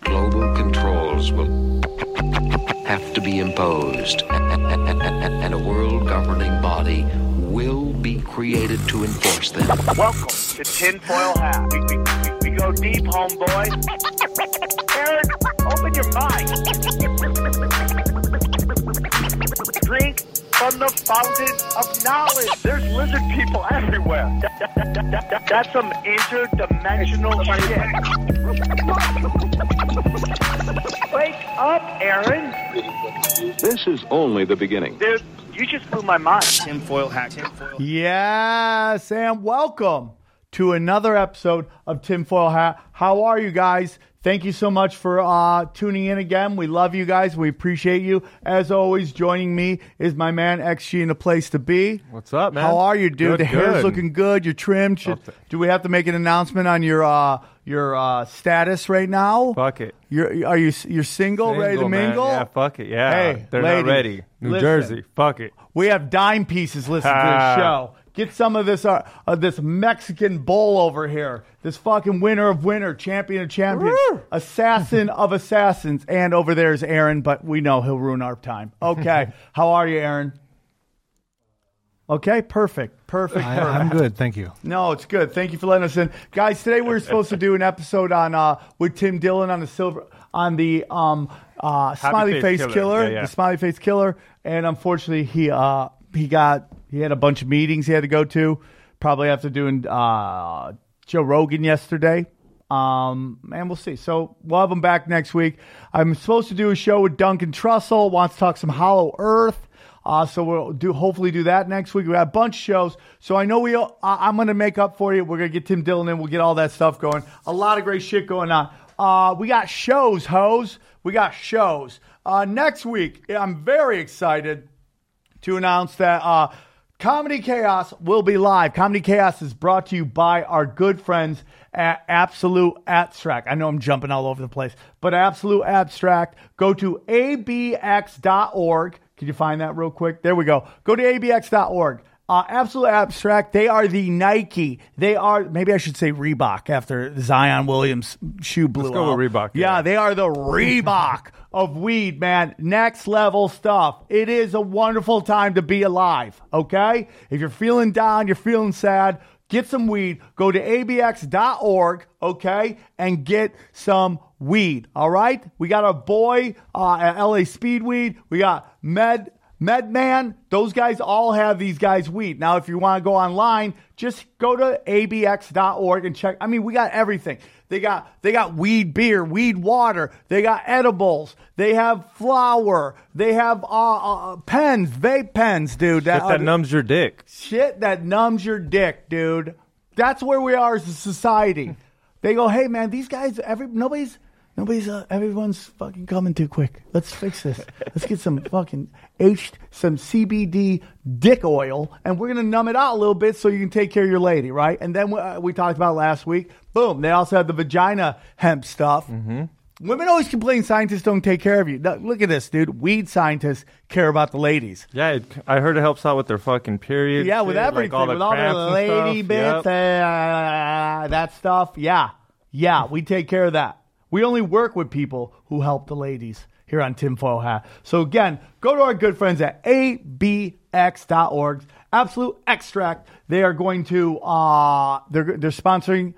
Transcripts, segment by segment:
global controls will have to be imposed, and a world governing body will be created to enforce them. Welcome to Tinfoil Hat. We go deep, homeboy. Eric, open your mind. Drink from the fountain of knowledge. There's lizard people everywhere. That's some interdimensional shit. Wake up, Aaron. This is only the beginning. Dude, you just blew my mind. Tinfoil Hat. Yeah, Sam, welcome to another episode of Tinfoil Hat. How are you guys? Thank you so much for tuning in again. We love you guys. We appreciate you. As always, joining me is my man XG in a place to be. What's up, man? How are you, dude? Good, the hair's good. Looking good. You're trimmed. Do we have to make an announcement on your status right now? Fuck it. You're single, ready to mingle? Man. Yeah, fuck it. Yeah. Hey, they're lady, not ready. New Jersey. Fuck it. We have dime pieces listening to this show. Get some of this Mexican bull over here. This fucking winner of winner, champion of champions, assassin of assassins. And over there is Aaron, but we know he'll ruin our time. Okay. How are you, Aaron? Okay, perfect. I'm good, thank you. No, it's good. Thank you for letting us in. Guys, today we were supposed to do an episode on with Tim Dillon on the smiley face killer. Yeah. The smiley face killer. And unfortunately he had a bunch of meetings he had to go to. Probably after doing Joe Rogan yesterday. And we'll see. So we'll have him back next week. I'm supposed to do a show with Duncan Trussell. Wants to talk some Hollow Earth. So we'll hopefully do that next week. We have a bunch of shows. So I know I'm going to make up for you. We're going to get Tim Dillon in. We'll get all that stuff going. A lot of great shit going on. We got shows, hoes. We got shows. Next week, I'm very excited to announce that Comedy Chaos will be live. Comedy Chaos is brought to you by our good friends at Absolute Abstract. I know I'm jumping all over the place, but Absolute Abstract. Go to abx.org. Can you find that real quick? There we go. Go to abx.org. Absolute Abstract. They are the Nike. They are, maybe I should say Reebok after Zion Williams' shoe blew up. Let's go with Reebok. Yeah, they are the Reebok of weed, man. Next level stuff. It is a wonderful time to be alive, okay? If you're feeling down, you're feeling sad, get some weed. Go to abx.org, okay, and get some weed, all right? We got our boy at LA Speedweed. We got Medman, those guys all have these guys' weed. Now, if you want to go online, just go to abx.org and check. I mean, we got everything. They got weed beer, weed water. They got edibles. They have flour. They have pens, vape pens, dude. Shit that numbs your dick. Shit that numbs your dick, dude. That's where we are as a society. They go, hey, man, these guys, everyone's fucking coming too quick. Let's fix this. Let's get some fucking some CBD dick oil, and we're going to numb it out a little bit so you can take care of your lady, right? And then we talked about last week, boom, they also have the vagina hemp stuff. Mm-hmm. Women always complain scientists don't take care of you. Now, look at this, dude. Weed scientists care about the ladies. Yeah, I heard it helps out with their fucking period. Yeah, with everything. Like all the lady bits, that stuff. Yeah, we take care of that. We only work with people who help the ladies here on Tinfoil Hat. So again, go to our good friends at abx.org, Absolute Extract. They are going to they're sponsoring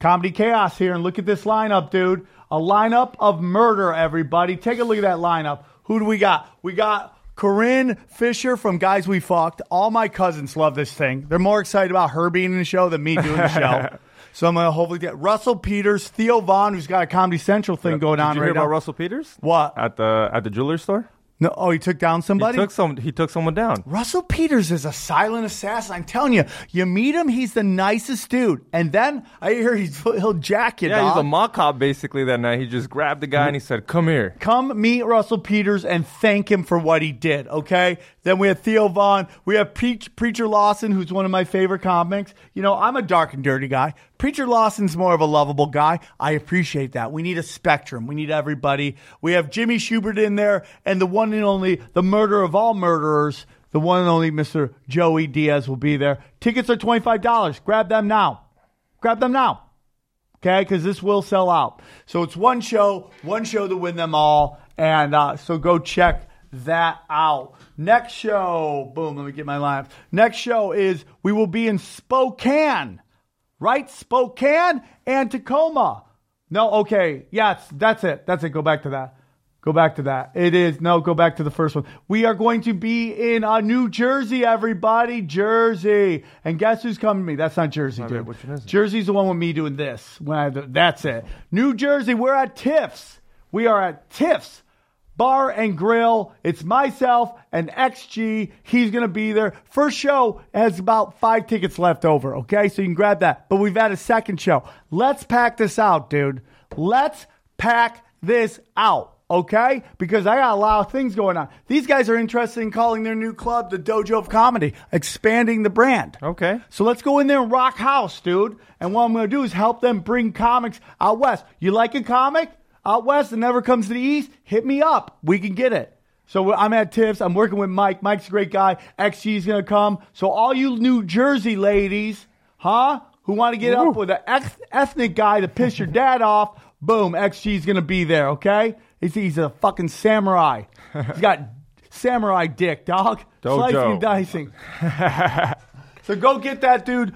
Comedy Chaos here, and look at this lineup, dude. A lineup of murder, everybody. Take a look at that lineup. Who do we got? We got Corinne Fisher from Guys We Fucked. All my cousins love this thing. They're more excited about her being in the show than me doing the show. So I'm going to hopefully get Russell Peters, Theo Von, who's got a Comedy Central thing going on right now. Did you hear about Russell Peters? What? At the jewelry store? No. Oh, he took down somebody? He took someone down. Russell Peters is a silent assassin. I'm telling you. You meet him, he's the nicest dude. And then I hear he'll jack you, dog. He's a mock cop basically that night. He just grabbed the guy and he said, come here. Come meet Russell Peters and thank him for what he did, okay? Then we have Theo Von. We have Preacher Lawson, who's one of my favorite comics. You know, I'm a dark and dirty guy. Preacher Lawson's more of a lovable guy. I appreciate that. We need a spectrum. We need everybody. We have Jimmy Schubert in there, and the one and only, the murderer of all murderers, the one and only Mr. Joey Diaz will be there. Tickets are $25. Grab them now. Okay, because this will sell out. So it's one show to win them all. And so go check that out. Next show, boom, let me get my lines. Next show is we will be in Spokane, right? Spokane and Tacoma. No, okay. Yes, that's it. That's it. Go back to that. Go back to that. It is. No, go back to the first one. We are going to be in New Jersey, everybody. Jersey. And guess who's coming to me? That's not Jersey, dude. Which one is it? Jersey's the one with me doing this. That's it. New Jersey. We're at TIFFs. We are at TIFFs Bar and Grill. It's myself and XG. He's going to be there. First show has about 5 tickets left over. Okay, so you can grab that. But we've had a second show. Let's pack this out, dude. Let's pack this out. Okay, because I got a lot of things going on. These guys are interested in calling their new club the Dojo of Comedy, expanding the brand. Okay. So let's go in there and rock house, dude. And what I'm going to do is help them bring comics out west. You like a comic out west that never comes to the east? Hit me up. We can get it. So I'm at TIFFs. I'm working with Mike. Mike's a great guy. XG's going to come. So all you New Jersey ladies, who want to get up with an ethnic guy to piss your dad off, boom, XG's going to be there, okay? He's a fucking samurai. He's got samurai dick, dog. Dojo. Slicing and dicing. So go get that, dude.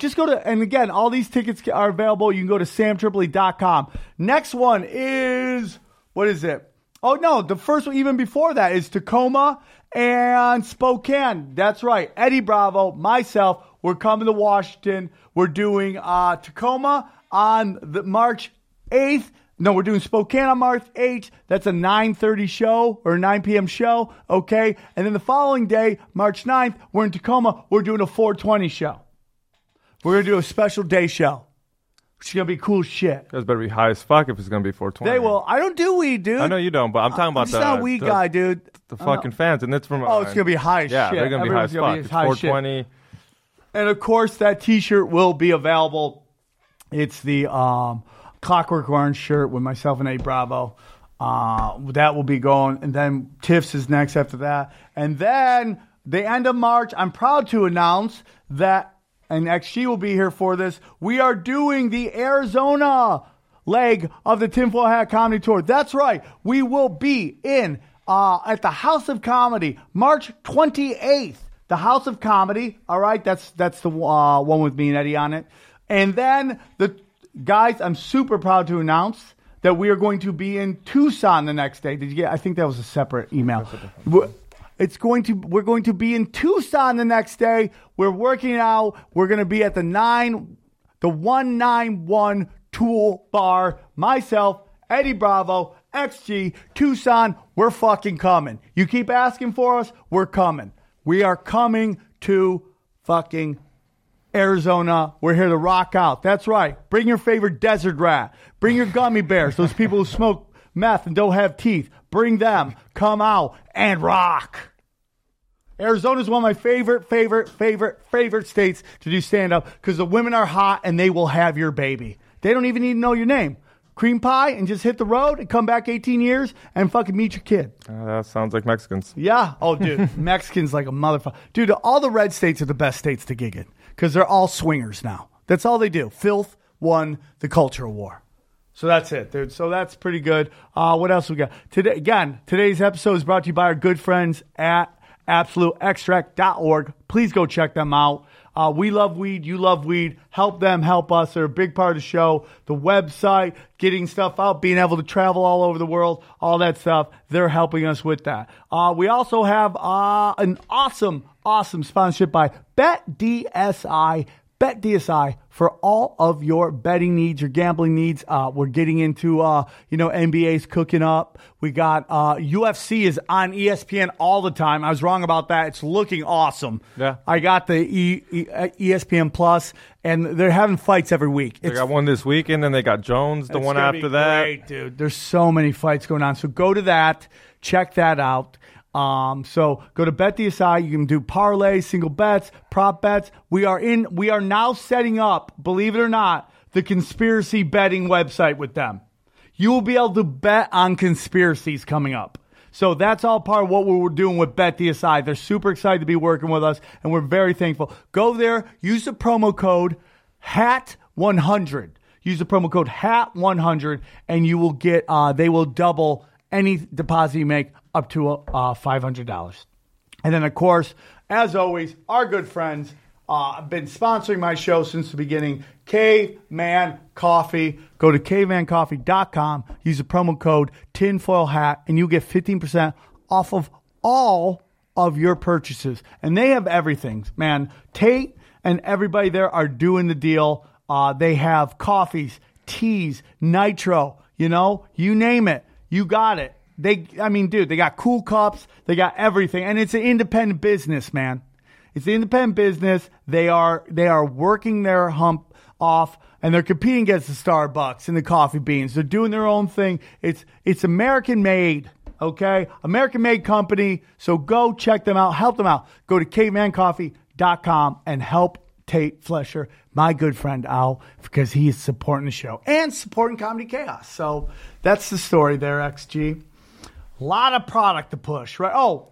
Just go to, and again, all these tickets are available. You can go to samtripley.com. Next one is, what is it? Oh, no, the first one even before that is Tacoma and Spokane. That's right. Eddie Bravo, myself, we're coming to Washington. We're doing Tacoma on the March 8th. No, we're doing Spokane on March 8th. That's a 9:30 show or 9 p.m. show, okay? And then the following day, March 9th, we're in Tacoma. We're doing a 420 show. We're going to do a special day show. It's going to be cool shit. That's better be high as fuck if it's going to be 420. They will. I don't do weed, dude. I know you don't, but I'm talking about that. It's not a weed guy, dude. The fucking fans, and it's from... Oh, it's going to be high as shit. Yeah, they're going to be high as fuck. It's 420. And, of course, that T-shirt will be available. It's the... Clockwork Orange shirt with myself and Eddie Bravo. That will be going. And then TIFFs is next after that. And then the end of March, I'm proud to announce that, and XG will be here for this, we are doing the Arizona leg of the Tinfoil Hat Comedy Tour. That's right. We will be in at the House of Comedy, March 28th. The House of Comedy. All right. That's the one with me and Eddie on it. And then the... Guys, I'm super proud to announce that we are going to be in Tucson the next day. Did you get? I think that was a separate email. We're going to be in Tucson the next day. We're working out. We're going to be at the 191 Tool Bar. Myself, Eddie Bravo, XG, Tucson. We're fucking coming. You keep asking for us. We're coming. We are coming to fucking Arizona. We're here to rock out. That's right. Bring your favorite desert rat. Bring your gummy bears. Those people who smoke meth and don't have teeth. Bring them. Come out and rock. Arizona's one of my favorite states to do stand-up because the women are hot and they will have your baby. They don't even need to know your name. Cream pie and just hit the road and come back 18 years and fucking meet your kid. That sounds like Mexicans. Yeah. Oh, dude. Mexicans like a motherfucker. Dude, all the red states are the best states to gig in. Because they're all swingers now. That's all they do. Filth won the cultural war. So that's it, dude. So that's pretty good. What else we got? Today's episode is brought to you by our good friends at absoluteabstract.org. Please go check them out. We love weed. You love weed. Help them. Help us. They're a big part of the show. The website, getting stuff out, being able to travel all over the world, all that stuff. They're helping us with that. We also have an awesome sponsorship by BetDSI. BetDSI for all of your betting needs, your gambling needs. We're getting into, NBA's cooking up. We got UFC is on ESPN all the time. I was wrong about that. It's looking awesome. Yeah. I got the ESPN Plus, and they're having fights every week. They got one this weekend, and they got Jones, the one after that. Great, dude. There's so many fights going on. So go to that. Check that out. So go to BetDSI. You can do parlays, single bets, prop bets. We are now setting up, believe it or not, the conspiracy betting website with them. You will be able to bet on conspiracies coming up. So that's all part of what we're doing with BetDSI. They're super excited to be working with us, and we're very thankful. Go there, use the promo code HAT100. Use the promo code HAT100 and you will get, they will double any deposit you make up to $500. And then, of course, as always, our good friends have been sponsoring my show since the beginning, Caveman Coffee. Go to cavemancoffee.com, use the promo code TINFOILHAT, and you'll get 15% off of all of your purchases. And they have everything, man. Tate and everybody there are doing the deal. They have coffees, teas, nitro, you know, you name it. You got it. They got cool cups. They got everything. And it's an independent business, man. It's an independent business. They are working their hump off, and they're competing against the Starbucks and the Coffee Beans. They're doing their own thing. It's American made. Okay. American made company. So go check them out. Help them out. Go to cavemancoffee.com and help Tate Flesher, my good friend Al, because he is supporting the show and supporting Comedy Chaos. So that's the story there, XG. A lot of product to push, right? Oh,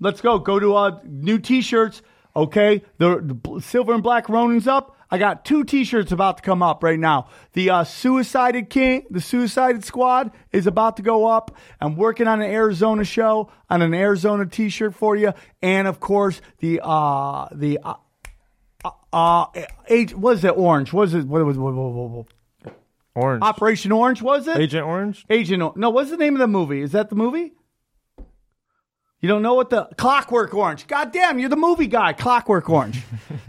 let's go. Go to new t-shirts. Okay. The silver and black Ronin's up. I got two t-shirts about to come up right now. The Suicide Squad is about to go up. I'm working on an Arizona show, on an Arizona t-shirt for you. And of course, Orange. Operation Orange, was it? Agent Orange? No, what's the name of the movie? Is that the movie? You don't know what the... Clockwork Orange. God damn, you're the movie guy. Clockwork Orange.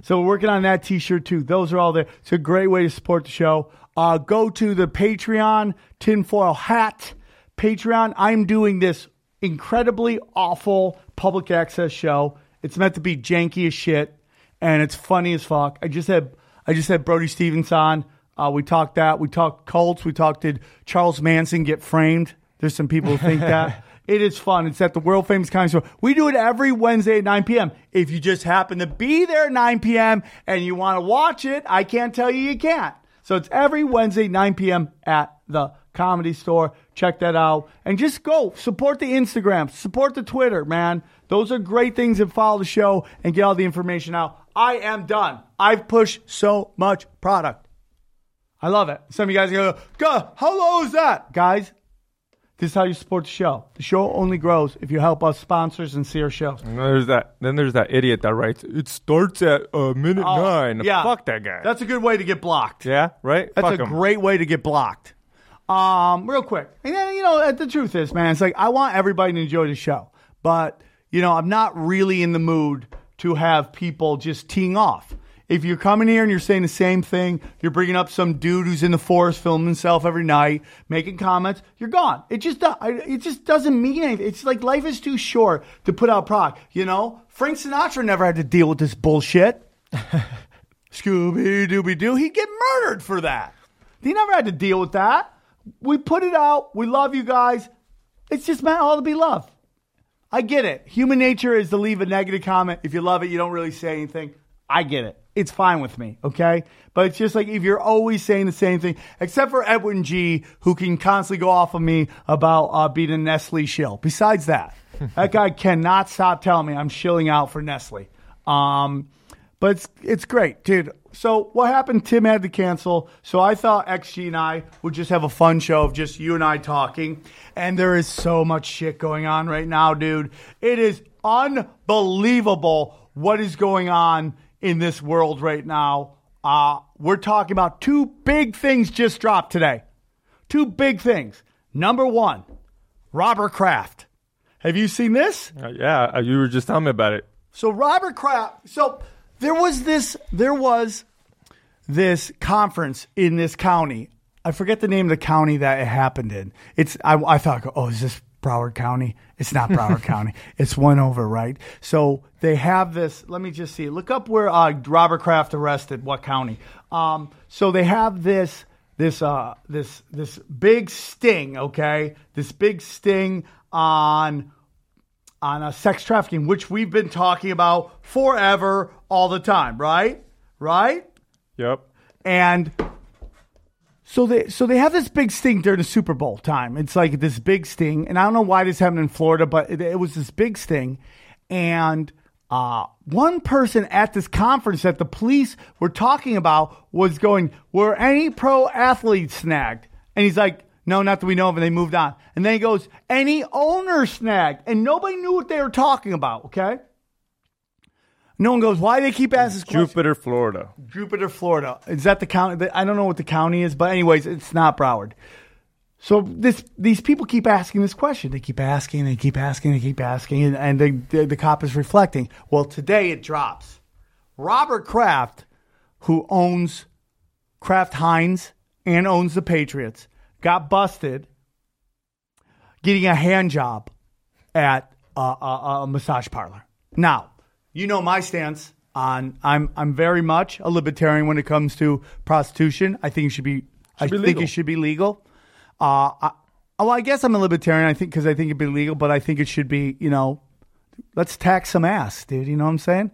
So we're working on that t-shirt too. Those are all there. It's a great way to support the show. Go to the Patreon, Tinfoil Hat. Patreon, I'm doing this incredibly awful public access show. It's meant to be janky as shit. And it's funny as fuck. I just had Brody Stevens on. We talked that. We talked cults. We talked, did Charles Manson get framed? There's some people who think that. It is fun. It's at the world famous comedy store. We do it every Wednesday at 9 p.m. If you just happen to be there at 9 p.m. and you want to watch it, I can't tell you can't. So it's every Wednesday, 9 p.m. at the comedy store. Check that out. And just go. Support the Instagram. Support the Twitter, man. Those are great things, and follow the show and get all the information out. I am done. I've pushed so much product. I love it. Some of you guys are going to go, how low is that? Guys, this is how you support the show. The show only grows if you help us sponsors and see our shows. And there's that. Then there's that idiot that writes, it starts at minute 9. Yeah. Fuck that guy. That's a good way to get blocked. Yeah, right? That's fuck a him. Great way to get blocked. Real quick. And, you know, the truth is, man, it's like I want everybody to enjoy the show. But, you know, I'm not really in the mood to have people just teeing off. If you're coming here and you're saying the same thing, you're bringing up some dude who's in the forest filming himself every night, making comments, you're gone. It just doesn't mean anything. It's like life is too short to put out product. You know, Frank Sinatra never had to deal with this bullshit. Scooby Dooby Doo, he'd get murdered for that. He never had to deal with that. We put it out. We love you guys. It's just meant all to be loved. I get it. Human nature is to leave a negative comment. If you love it, you don't really say anything. I get it. It's fine with me, okay? But it's just like if you're always saying the same thing, except for Edwin G., who can constantly go off of me about being a Nestle shill. Besides that, that guy cannot stop telling me I'm shilling out for Nestle. But it's great, dude. So what happened? Tim had to cancel. So I thought XG and I would just have a fun show of just you and I talking. And there is so much shit going on right now, dude. It is unbelievable what is going on in this world right now. We're talking about two big things just dropped today. Two big things. Number one, Robert Kraft. Have you seen this? Yeah, you were just telling me about it. So Robert Kraft. So there was this conference in this county. I forget the name of the county that it happened in. I thought, oh, is this Broward County? It's not Broward County. It's one over, right? So they have this. Let me just see. Look up where Robert Kraft arrested. What county? So they have this big sting. Okay, this big sting on sex trafficking, which we've been talking about forever, all the time. Right. Yep. And So they have this big sting during the Super Bowl time. It's like this big sting. And I don't know why this happened in Florida, but it was this big sting. And One person at this conference that the police were talking about was going, were any pro athletes snagged? And he's like, no, not that we know of, and they moved on. And then he goes, any owner snagged? And nobody knew what they were talking about, okay? No one goes, why do they keep asking this question? Jupiter, Florida. Jupiter, Florida. Is that the county? I don't know what the county is, but anyways, it's not Broward. So these people keep asking this question. They keep asking, and the cop is reflecting. Well, today it drops. Robert Kraft, who owns Kraft Heinz and owns the Patriots, got busted getting a hand job at a massage parlor. Now, you know my stance on I'm very much a libertarian when it comes to prostitution. I think it should be legal. I guess I'm a libertarian. I think because I think it'd be legal, but I think it should be. You know, let's tax some ass, dude. You know what I'm saying?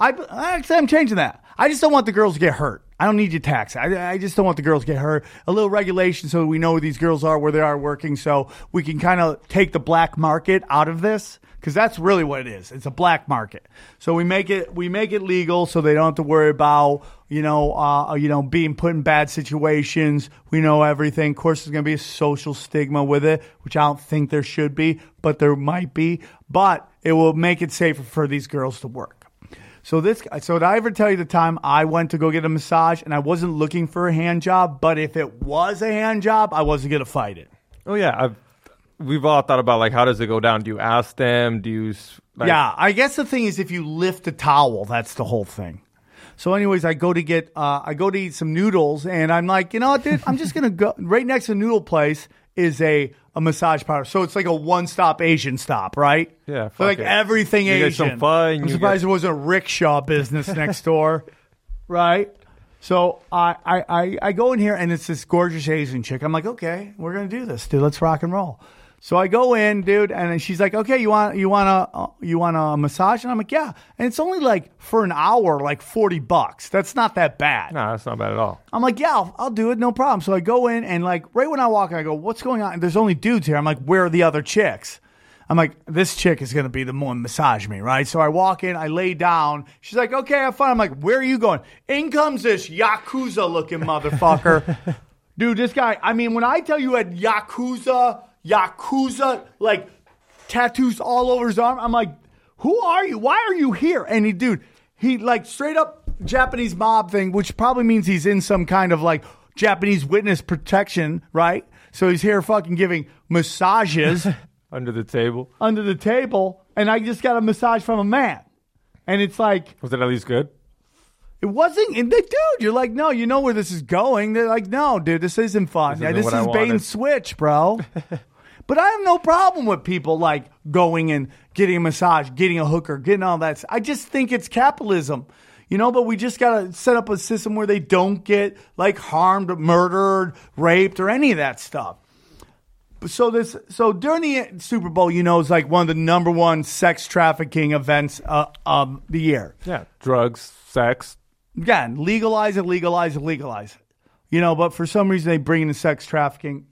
I'm changing that. I just don't want the girls to get hurt. I don't need your tax. I just don't want the girls to get hurt. A little regulation so we know where these girls are, where they are working, so we can kind of take the black market out of this, because that's really what it is. It's a black market. So we make it legal so they don't have to worry about being put in bad situations. We know everything. Of course, there's going to be a social stigma with it, which I don't think there should be, but there might be. But it will make it safer for these girls to work. So did I ever tell you the time I went to go get a massage and I wasn't looking for a hand job, but if it was a hand job, I wasn't going to fight it. Oh, yeah. We've all thought about, like, how does it go down? Do you ask them? Do you... Like... Yeah, I guess the thing is if you lift a towel, that's the whole thing. So anyways, I go to eat some noodles and I'm like, you know what, dude? I'm just going to go... Right next to the noodle place is a massage parlor. So it's like a one-stop Asian stop, right? Yeah. Fuck, so like it. Everything you Asian. Get some fun, I'm surprised there wasn't a rickshaw business next door, right? So I go in here, and it's this gorgeous Asian chick. I'm like, okay, we're going to do this, dude. Let's rock and roll. So I go in, dude, and she's like, okay, you want a massage? And I'm like, yeah. And it's only like for an hour, like $40. That's not that bad. No, that's not bad at all. I'm like, yeah, I'll do it. No problem. So I go in, and like right when I walk in, I go, what's going on? And there's only dudes here. I'm like, where are the other chicks? I'm like, this chick is going to be the one massage me, right? So I walk in, I lay down. She's like, okay, have fun. I'm like, where are you going? In comes this Yakuza-looking motherfucker. Dude, this guy, I mean, when I tell you at Yakuza, like tattoos all over his arm. I'm like, who are you? Why are you here? And he like straight up Japanese mob thing, which probably means he's in some kind of like Japanese witness protection, right? So he's here fucking giving massages. Under the table. And I just got a massage from a man. And it's like. Was it at least good? It wasn't. And dude, you're like, no, you know where this is going. They're like, no, dude, this isn't fun. This is bait and switch, bro. But I have no problem with people like going and getting a massage, getting a hooker, getting all that. I just think it's capitalism, you know, but we just got to set up a system where they don't get like harmed, murdered, raped, or any of that stuff. So during the Super Bowl, you know, it's like one of the number one sex trafficking events of the year. Yeah. Drugs, sex. Again, legalize it. You know, but for some reason they bring in the sex trafficking.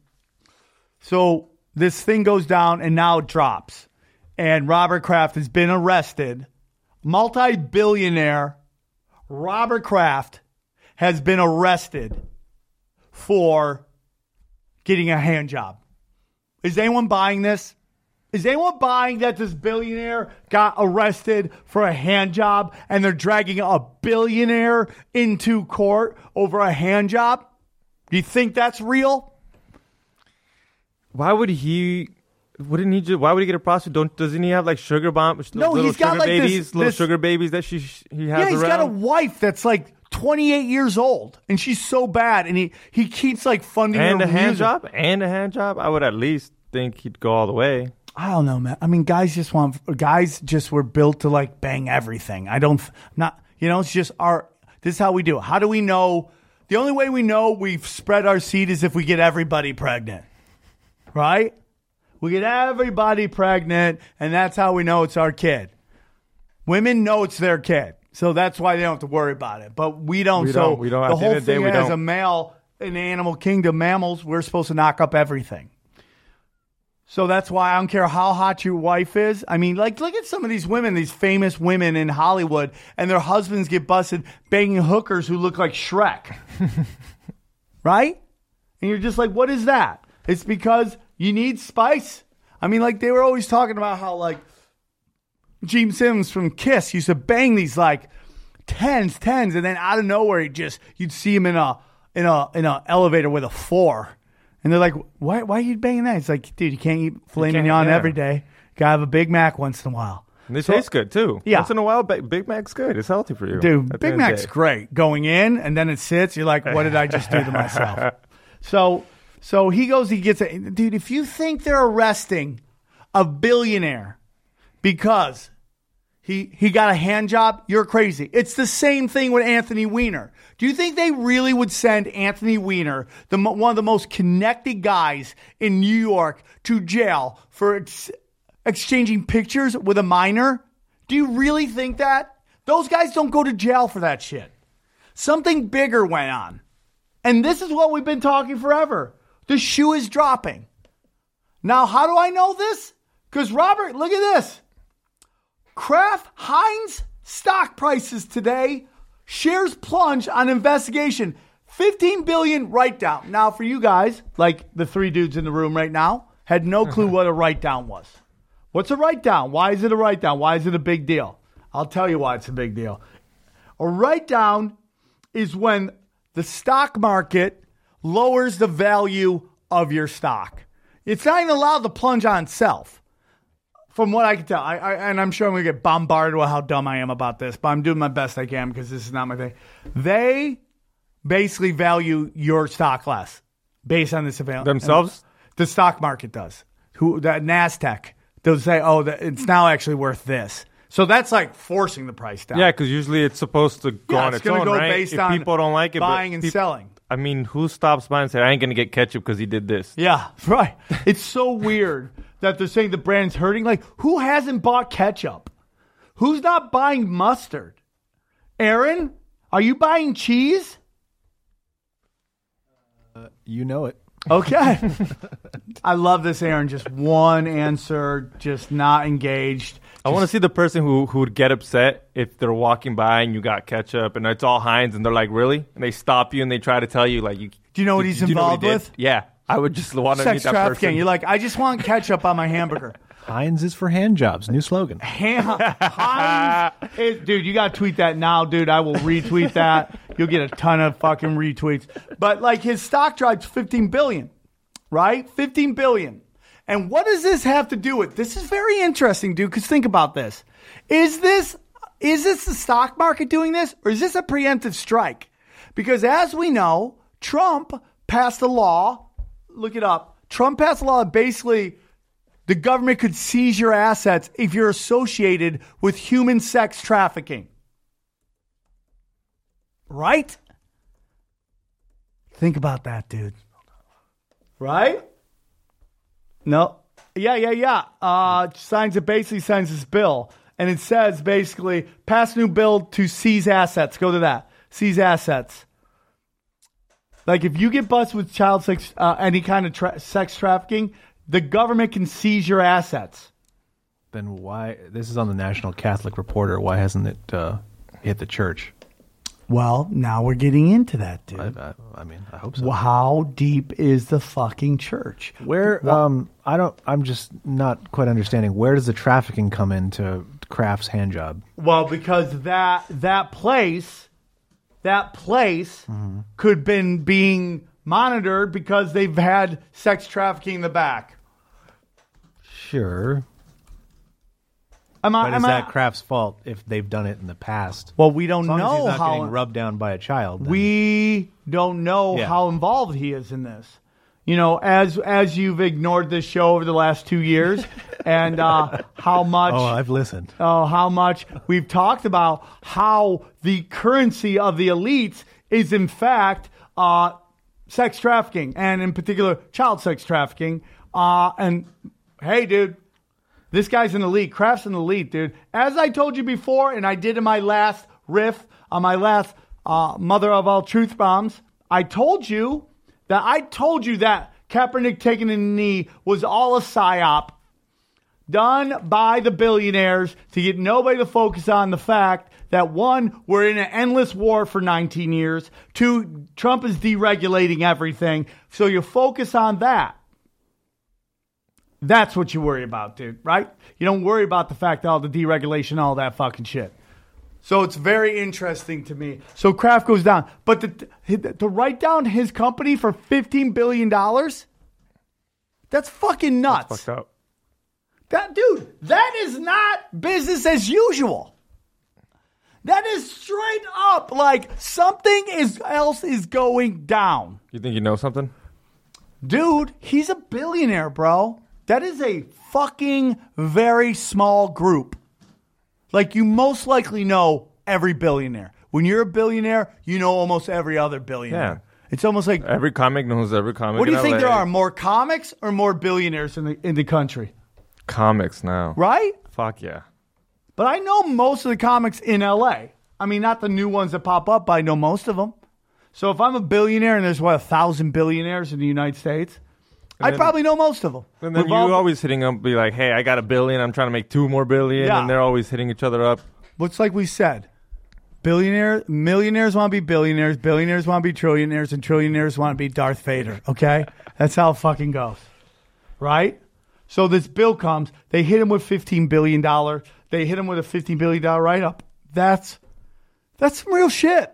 So this thing goes down and now it drops. And Robert Kraft has been arrested. Multi-billionaire Robert Kraft has been arrested for getting a hand job. Is anyone buying this? Is anyone buying that this billionaire got arrested for a hand job and they're dragging a billionaire into court over a hand job? Do you think that's real? Why would he get a prostitute? Doesn't he have like sugar bombs? No, he's got like little sugar babies that he has around. Yeah, he's got a wife that's like 28 years old, and she's so bad, and he keeps like funding her music. And a hand job. I would at least think he'd go all the way. I don't know, man. I mean, guys just were built to like bang everything. It's just this is how we do it. How do we know? The only way we know we've spread our seed is if we get everybody pregnant, right? We get everybody pregnant, and that's how we know it's our kid. Women know it's their kid. So that's why they don't have to worry about it. But we don't. The whole thing as a male in the animal kingdom, mammals, we're supposed to knock up everything. So that's why I don't care how hot your wife is. I mean, like, look at some of these women, these famous women in Hollywood, and their husbands get busted banging hookers who look like Shrek. Right? And you're just like, what is that? It's because you need spice. I mean, like, they were always talking about how, like, Gene Simmons from Kiss used to bang these, like, tens, and then out of nowhere, you'd see him in a elevator with a four. And they're like, why are you banging that? It's like, dude, you can't eat filet mignon every day. Gotta have a Big Mac once in a while. And they taste good, too. Yeah. Once in a while, Big Mac's good. It's healthy for you. Dude, Big Mac's great. Going in, and then it sits. You're like, what did I just do to myself? So he goes, he gets it. Dude, if you think they're arresting a billionaire because he got a hand job, you're crazy. It's the same thing with Anthony Weiner. Do you think they really would send Anthony Weiner, one of the most connected guys in New York, to jail for exchanging pictures with a minor? Do you really think that? Those guys don't go to jail for that shit. Something bigger went on. And this is what we've been talking forever. The shoe is dropping. Now, how do I know this? Because, Robert, look at this. Kraft Heinz stock prices today. Shares plunge on investigation. $15 billion write-down. Now, for you guys, like the three dudes in the room right now, had no clue what a write-down was. What's a write-down? Why is it a write-down? Why is it a big deal? I'll tell you why it's a big deal. A write-down is when the stock market lowers the value of your stock. It's not even allowed to plunge on itself. From what I can tell, and I'm sure I'm going to get bombarded with how dumb I am about this, but I'm doing my best I can because this is not my thing. They basically value your stock less based on the surveillance. Themselves? The stock market does. That NASDAQ, they'll say, oh, it's now actually worth this. So that's like forcing the price down. Yeah, because usually it's supposed to go on its own, go right? Based on people don't like it, buying and selling. I mean, who stops buying and saying, I ain't going to get ketchup because he did this? Yeah, right. It's so weird that they're saying the brand's hurting. Like, who hasn't bought ketchup? Who's not buying mustard? Aaron, are you buying cheese? You know it. Okay. I love this, Aaron. Just one answer, just not engaged. I want to see the person who would get upset if they're walking by and you got ketchup and it's all Heinz and they're like, really? And they stop you and they try to tell you, like, do you know what he's involved with? Yeah. I would just want to meet that person. You're like, I just want ketchup on my hamburger. Heinz is for hand jobs. New slogan. Heinz. Dude, you got to tweet that now, dude. I will retweet that. You'll get a ton of fucking retweets. But, like, his stock dropped $15 billion, right? $15 billion. And what does this have to do with? This is very interesting, dude, because think about this. Is this the stock market doing this, or is this a preemptive strike? Because as we know, Trump passed a law. Look it up. Trump passed a law that basically the government could seize your assets if you're associated with human sex trafficking. Right? Think about that, dude. Right? No. Yeah. Basically signs this bill. And it says basically, pass new bill to seize assets. Go to that. Seize assets. Like if you get busted with child sex, any kind of sex trafficking, the government can seize your assets. Then why? This is on the National Catholic Reporter. Why hasn't it hit the church? Well, now we're getting into that, dude. I mean, I hope so. Well, how deep is the fucking church? Where? I'm just not quite understanding. Where does the trafficking come into Kraft's hand job? Well, because that place mm-hmm. could been being monitored because they've had sex trafficking in the back. Sure. But is that Kraft's fault if they've done it in the past? Well, we don't know as he's not how getting rubbed down by a child. Then. We don't know how involved he is in this. You know, as you've ignored this show over the last 2 years, and how much? Oh, I've listened. Oh, how much we've talked about how the currency of the elites is in fact sex trafficking, and in particular child sex trafficking. And hey, dude. This guy's an elite. Kraft's an elite, dude. As I told you before, and I did in my last riff, on my last Mother of All Truth Bombs, I told you that Kaepernick taking a knee was all a psyop done by the billionaires to get nobody to focus on the fact that, one, we're in an endless war for 19 years. Two, Trump is deregulating everything. So you focus on that. That's what you worry about, dude, right? You don't worry about the fact that all the deregulation, all that fucking shit. So it's very interesting to me. So Kraft goes down. But to write down his company for $15 billion, that's fucking nuts. That's fucked up. Dude, that is not business as usual. That is straight up like something else is going down. You think you know something? Dude, he's a billionaire, bro. That is a fucking very small group. Like, you most likely know every billionaire. When you're a billionaire, you know almost every other billionaire. Yeah. It's almost like... every comic knows every comic. What do you think there are, more comics or more billionaires in the country? Comics now. Right? Fuck yeah. But I know most of the comics in LA. I mean, not the new ones that pop up, but I know most of them. So if I'm a billionaire and there's, 1,000 billionaires in the United States... I probably know most of them. And then you always hitting up, be like, hey, I got $1 billion. I'm trying to make 2 more billion. Yeah. And they're always hitting each other up. It's like we said. Millionaires want to be billionaires. Billionaires want to be trillionaires. And trillionaires want to be Darth Vader. Okay? That's how it fucking goes. Right? So this bill comes. They hit him with $15 billion. They hit him with a $15 billion write-up. That's some real shit.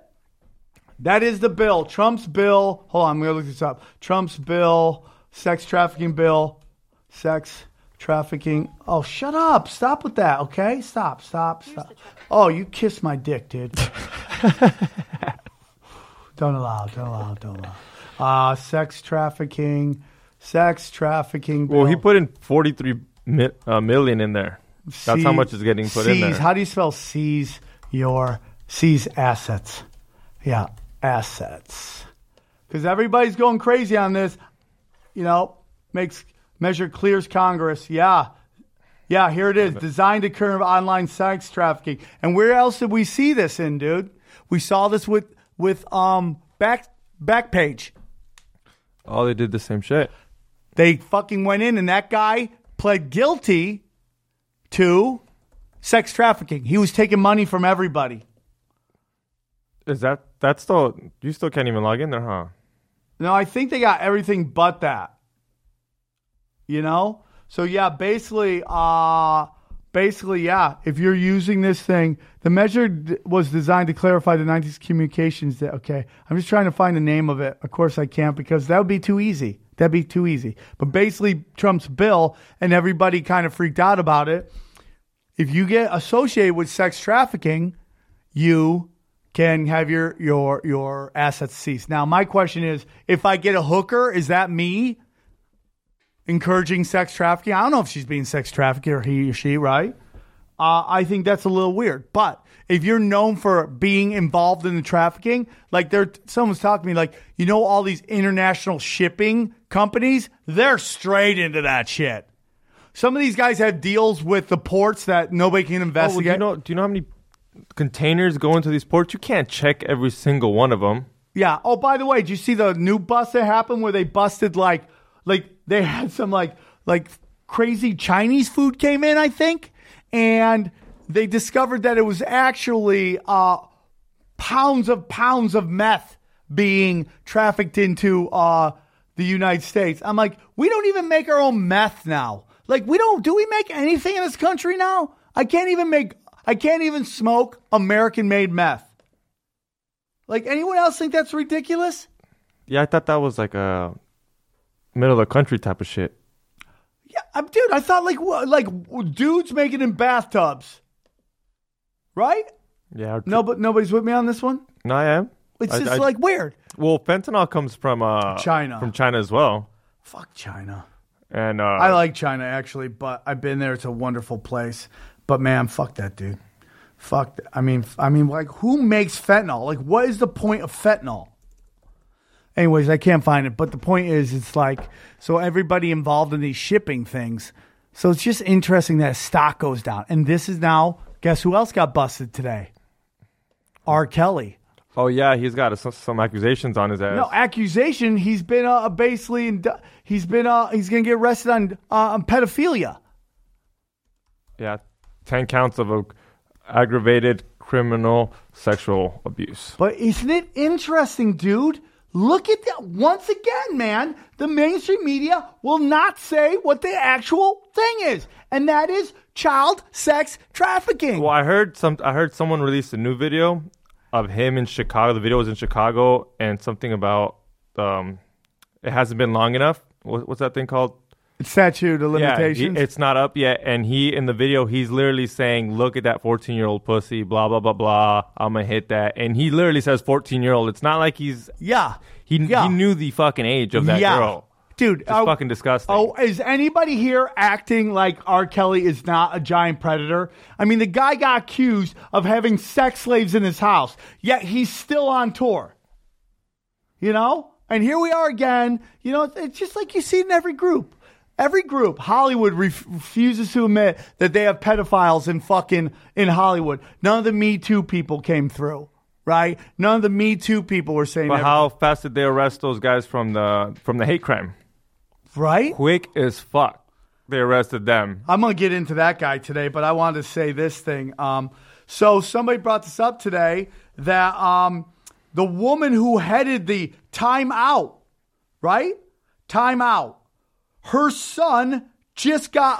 That is the bill. Trump's bill. Hold on. I'm going to look this up. Trump's bill... sex trafficking bill, sex trafficking. Oh, shut up. Stop with that, okay? Stop. Oh, you kissed my dick, dude. Don't allow. Sex trafficking bill. Well, he put in 43 million in there. That's how much is getting put in there. How do you spell seize assets? Yeah, assets. Because everybody's going crazy on this. You know, clears Congress. Yeah, here it is. Designed to curb online sex trafficking. And where else did we see this in, dude? We saw this with Backpage. Oh, they did the same shit. They fucking went in, and that guy pled guilty to sex trafficking. He was taking money from everybody. Is that's still? You still can't even log in there, huh? No, I think they got everything but that. You know? So, yeah, basically, if you're using this thing, the measure was designed to clarify the 90s communications. Okay, I'm just trying to find the name of it. Of course I can't because that would be too easy. But basically, Trump's bill, and everybody kind of freaked out about it. If you get associated with sex trafficking, you... can have your assets ceased. Now, my question is, if I get a hooker, is that me encouraging sex trafficking? I don't know if she's being sex trafficked or he or she, right? I think that's a little weird. But if you're known for being involved in the trafficking, someone's talking to me all these international shipping companies, they're straight into that shit. Some of these guys have deals with the ports that nobody can investigate. Oh, well, do you know how many containers go into these ports? You can't check every single one of them. Yeah. Oh, by the way, did you see the new bust that happened where they busted they had some crazy Chinese food came in, I think, and they discovered that it was actually pounds of meth being trafficked into the United States. I'm like, we don't even make our own meth now. Do we make anything in this country now? I can't even smoke American-made meth. Anyone else think that's ridiculous? Yeah, I thought that was a middle-of-the-country type of shit. Yeah, dude, I thought, dudes make it in bathtubs. Right? Yeah. No, but nobody's with me on this one? No, I am. It's weird. Well, fentanyl comes from... China. From China as well. Fuck China. And I like China, actually, but I've been there. It's a wonderful place. But man, fuck that, dude. Fuck that. I mean, who makes fentanyl? What is the point of fentanyl? Anyways, I can't find it. But the point is, so everybody involved in these shipping things. So it's just interesting that stock goes down. And this is now, guess who else got busted today? R. Kelly. Oh yeah, he's got some accusations on his ass. No accusation. He's been basically he's gonna get arrested on pedophilia. Yeah, 10 counts of aggravated criminal sexual abuse. But isn't it interesting, dude? Look at that once again, man. The mainstream media will not say what the actual thing is, and that is child sex trafficking. Well, I heard someone released a new video of him in Chicago. The video was in Chicago, and something about it hasn't been long enough. What's that thing called? Statute of limitations. Yeah, it's not up yet. And in the video, he's literally saying, "Look at that 14-year-old pussy." Blah blah blah blah. I'm gonna hit that. And he literally says 14-year-old. It's not like he's He knew the fucking age of that girl, dude. It's fucking disgusting. Oh, is anybody here acting like R. Kelly is not a giant predator? I mean, the guy got accused of having sex slaves in his house, yet he's still on tour. You know, and here we are again. You know, it's just like you see in every group. Every group, Hollywood refuses to admit that they have pedophiles in Hollywood. None of the Me Too people came through, right? None of the Me Too people were saying. But how fast did they arrest those guys from the hate crime? Right? Quick as fuck. They arrested them. I'm going to get into that guy today, but I wanted to say this thing. So somebody brought this up today that the woman who headed the Time Out, right? Time Out. Her son just got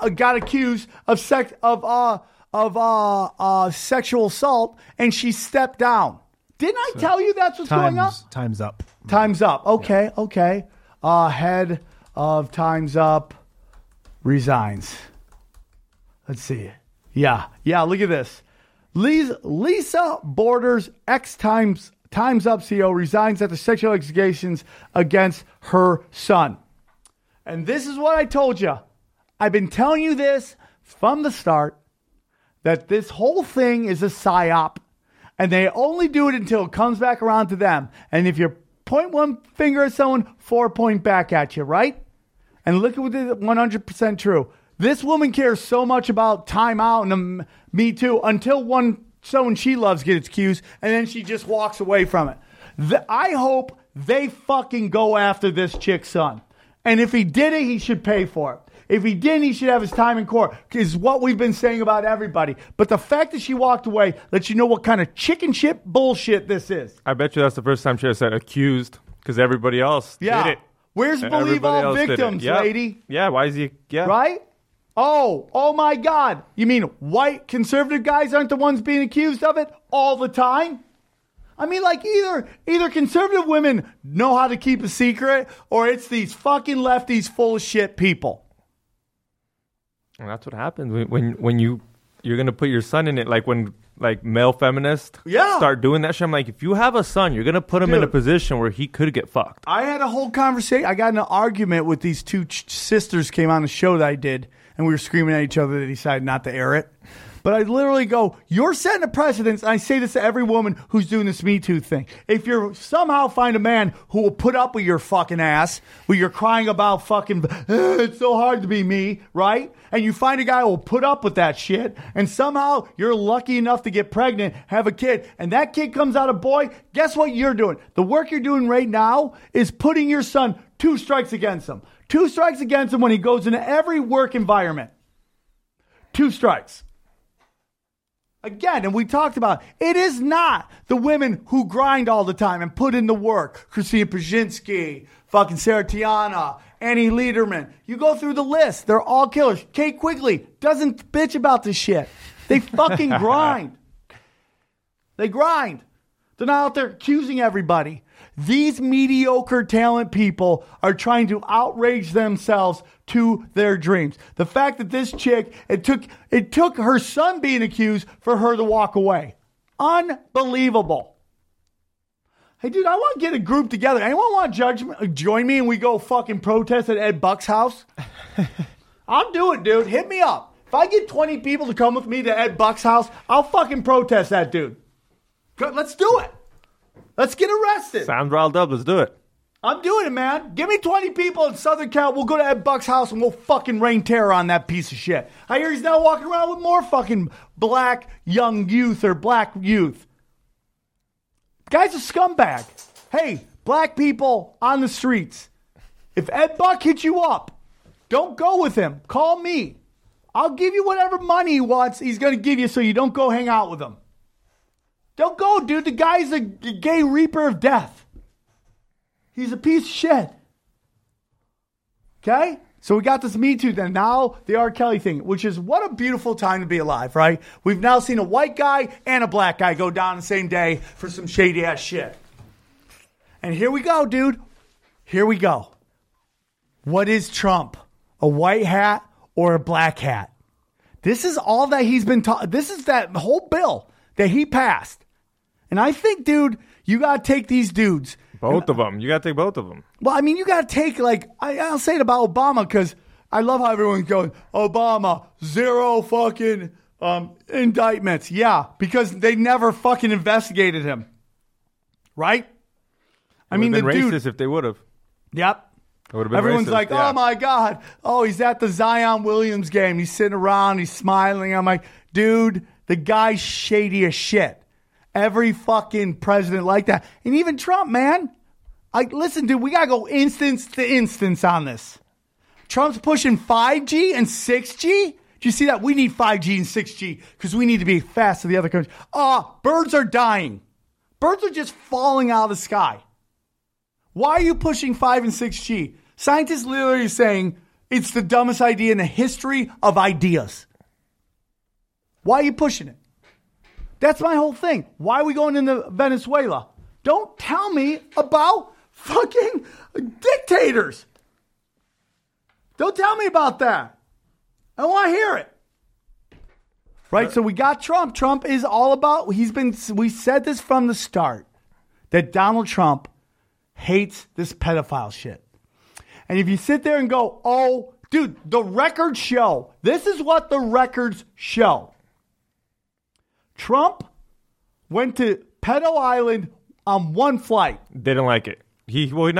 accused of sexual assault, and she stepped down. Didn't I tell you that's what's going on? Time's up. Time's up. Okay, yeah. Okay. Head of Time's Up resigns. Let's see. Yeah. Look at this. Lisa Borders, ex-Time's Up CEO, resigns after sexual allegations against her son. And this is what I told you. I've been telling you this from the start, that this whole thing is a psyop. And they only do it until it comes back around to them. And if you point one finger at someone, four point back at you, right? And look at what is 100% true. This woman cares so much about Time Out and Me Too until someone she loves gets accused, and then she just walks away from it. I hope they fucking go after this chick's son. And if he did it, he should pay for it. If he didn't, he should have his time in court, is what we've been saying about everybody. But the fact that she walked away lets you know what kind of chicken shit bullshit this is. I bet you that's the first time she has said accused, because everybody else did it. Where's believe all victims, lady? Yeah, why is he? Yeah. Right? Oh my God. You mean white conservative guys aren't the ones being accused of it all the time? I mean, like, either conservative women know how to keep a secret, or it's these fucking lefties full of shit people. And that's what happens when you're gonna put your son in it. Like when male feminists start doing that shit. I'm like, if you have a son, you're gonna put him in a position where he could get fucked. I had a whole conversation. I got in an argument with these two sisters came on the show that I did, and we were screaming at each other. They decided not to air it. But I literally go, you're setting a precedence. And I say this to every woman who's doing this Me Too thing. If you somehow find a man who will put up with your fucking ass, where you're crying about fucking, it's so hard to be me, right? And you find a guy who will put up with that shit, and somehow you're lucky enough to get pregnant, have a kid, and that kid comes out a boy, guess what you're doing? The work you're doing right now is putting your son 2 strikes against him. 2 strikes against him when he goes into every work environment. 2 strikes. Again, and we talked about it is not the women who grind all the time and put in the work. Christina Pajinski, fucking Sarah Tiana, Annie Lederman. You go through the list. They're all killers. Kate Quigley doesn't bitch about this shit. They fucking grind. They grind. They're not out there accusing everybody. These mediocre talent people are trying to outrage themselves to their dreams. The fact that this chick, it took her son being accused for her to walk away. Unbelievable. Hey, dude, I want to get a group together. Anyone want to join me and we go fucking protest at Ed Buck's house? I'll do it, dude. Hit me up. If I get 20 people to come with me to Ed Buck's house, I'll fucking protest that dude. Let's do it. Let's get arrested. Sounds riled up. Let's do it. I'm doing it, man. Give me 20 people in Southern Cal. We'll go to Ed Buck's house and we'll fucking rain terror on that piece of shit. I hear he's now walking around with more fucking black young youth or black youth. Guy's a scumbag. Hey, black people on the streets. If Ed Buck hits you up, don't go with him. Call me. I'll give you whatever money he wants. He's going to give you so you don't go hang out with him. Don't go, dude. The guy's a gay reaper of death. He's a piece of shit. Okay? So we got this Me Too then. Now the R. Kelly thing, which is what a beautiful time to be alive, right? We've now seen a white guy and a black guy go down the same day for some shady ass shit. And here we go, dude. Here we go. What is Trump? A white hat or a black hat? This is all that he's been taught. This is that whole bill that he passed. And I think, dude, you got to take these dudes. Both of them. You got to take both of them. Well, I mean, you got to take, like, I'll say it about Obama because I love how everyone's going, Obama, zero fucking indictments. Yeah, because they never fucking investigated him. Right? I mean, the dude. Racist if they would have. Yep. Everyone's racist. Like, oh, my God. Oh, he's at the Zion Williams game. He's sitting around. He's smiling. I'm like, dude, the guy's shady as shit. Every fucking president like that. And even Trump, man. Like, listen, dude, we got to go instance to instance on this. Trump's pushing 5G and 6G. Do you see that? We need 5G and 6G because we need to be fast to the other countries. Birds are dying. Birds are just falling out of the sky. Why are you pushing 5 and 6G? Scientists literally are saying it's the dumbest idea in the history of ideas. Why are you pushing it? That's my whole thing. Why are we going into Venezuela? Don't tell me about fucking dictators. Don't tell me about that. I don't want to hear it. Right? So we got Trump. Trump is all about, we said this from the start, that Donald Trump hates this pedophile shit. And if you sit there and go, oh, dude, the records show. This is what the records show. Trump went to Pedo Island on one flight. Didn't like it. Ate with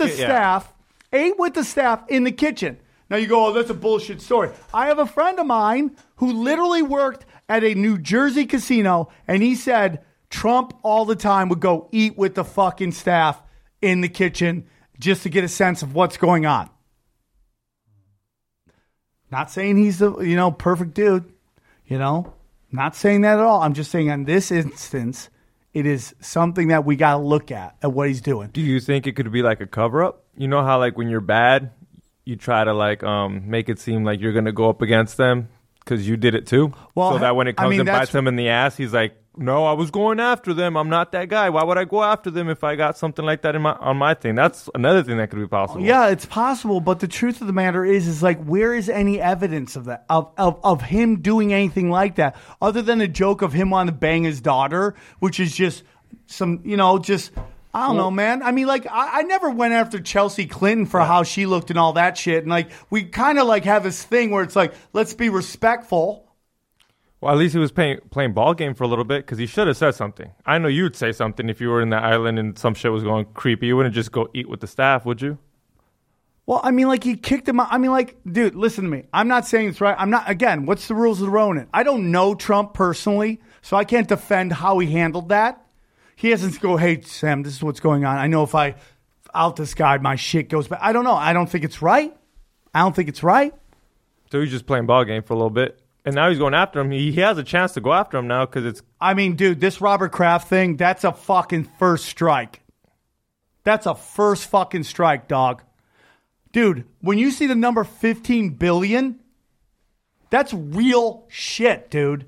the staff in the kitchen. Now you go, oh, that's a bullshit story. I have a friend of mine who literally worked at a New Jersey casino, and he said Trump all the time would go eat with the fucking staff in the kitchen just to get a sense of what's going on. Not saying he's a perfect dude, Not saying that at all. I'm just saying on this instance, it is something that we got to look at what he's doing. Do you think it could be like a cover-up? You know how like when you're bad, you try to like make it seem like you're going to go up against them because you did it too? Well, so that when it comes and bites him in the ass, he's like, no, I was going after them. I'm not that guy. Why would I go after them if I got something like that on my thing? That's another thing that could be possible. Yeah, it's possible. But the truth of the matter is like, where is any evidence of that, of him doing anything like that, other than a joke of him wanting to bang his daughter, which is just some, I don't know, man. I mean, like, I never went after Chelsea Clinton for how she looked and all that shit. And like, we kind of like have this thing where it's like, let's be respectful. Well, at least he was playing ball game for a little bit because he should have said something. I know you'd say something if you were in that island and some shit was going creepy. You wouldn't just go eat with the staff, would you? Well, I mean, like, he kicked him out. I mean, like, dude, listen to me. I'm not saying it's right. I'm not, again, what's the rules of the Ronin? I don't know Trump personally, so I can't defend how he handled that. He doesn't go, hey, Sam, this is what's going on. I know if I out this guy, my shit goes back. I don't know. I don't think it's right. So he's just playing ball game for a little bit. And now he's going after him. He has a chance to go after him now because it's... I mean, dude, this Robert Kraft thing, that's a fucking first strike. That's a first fucking strike, dog. Dude, when you see the number 15 billion, that's real shit, dude.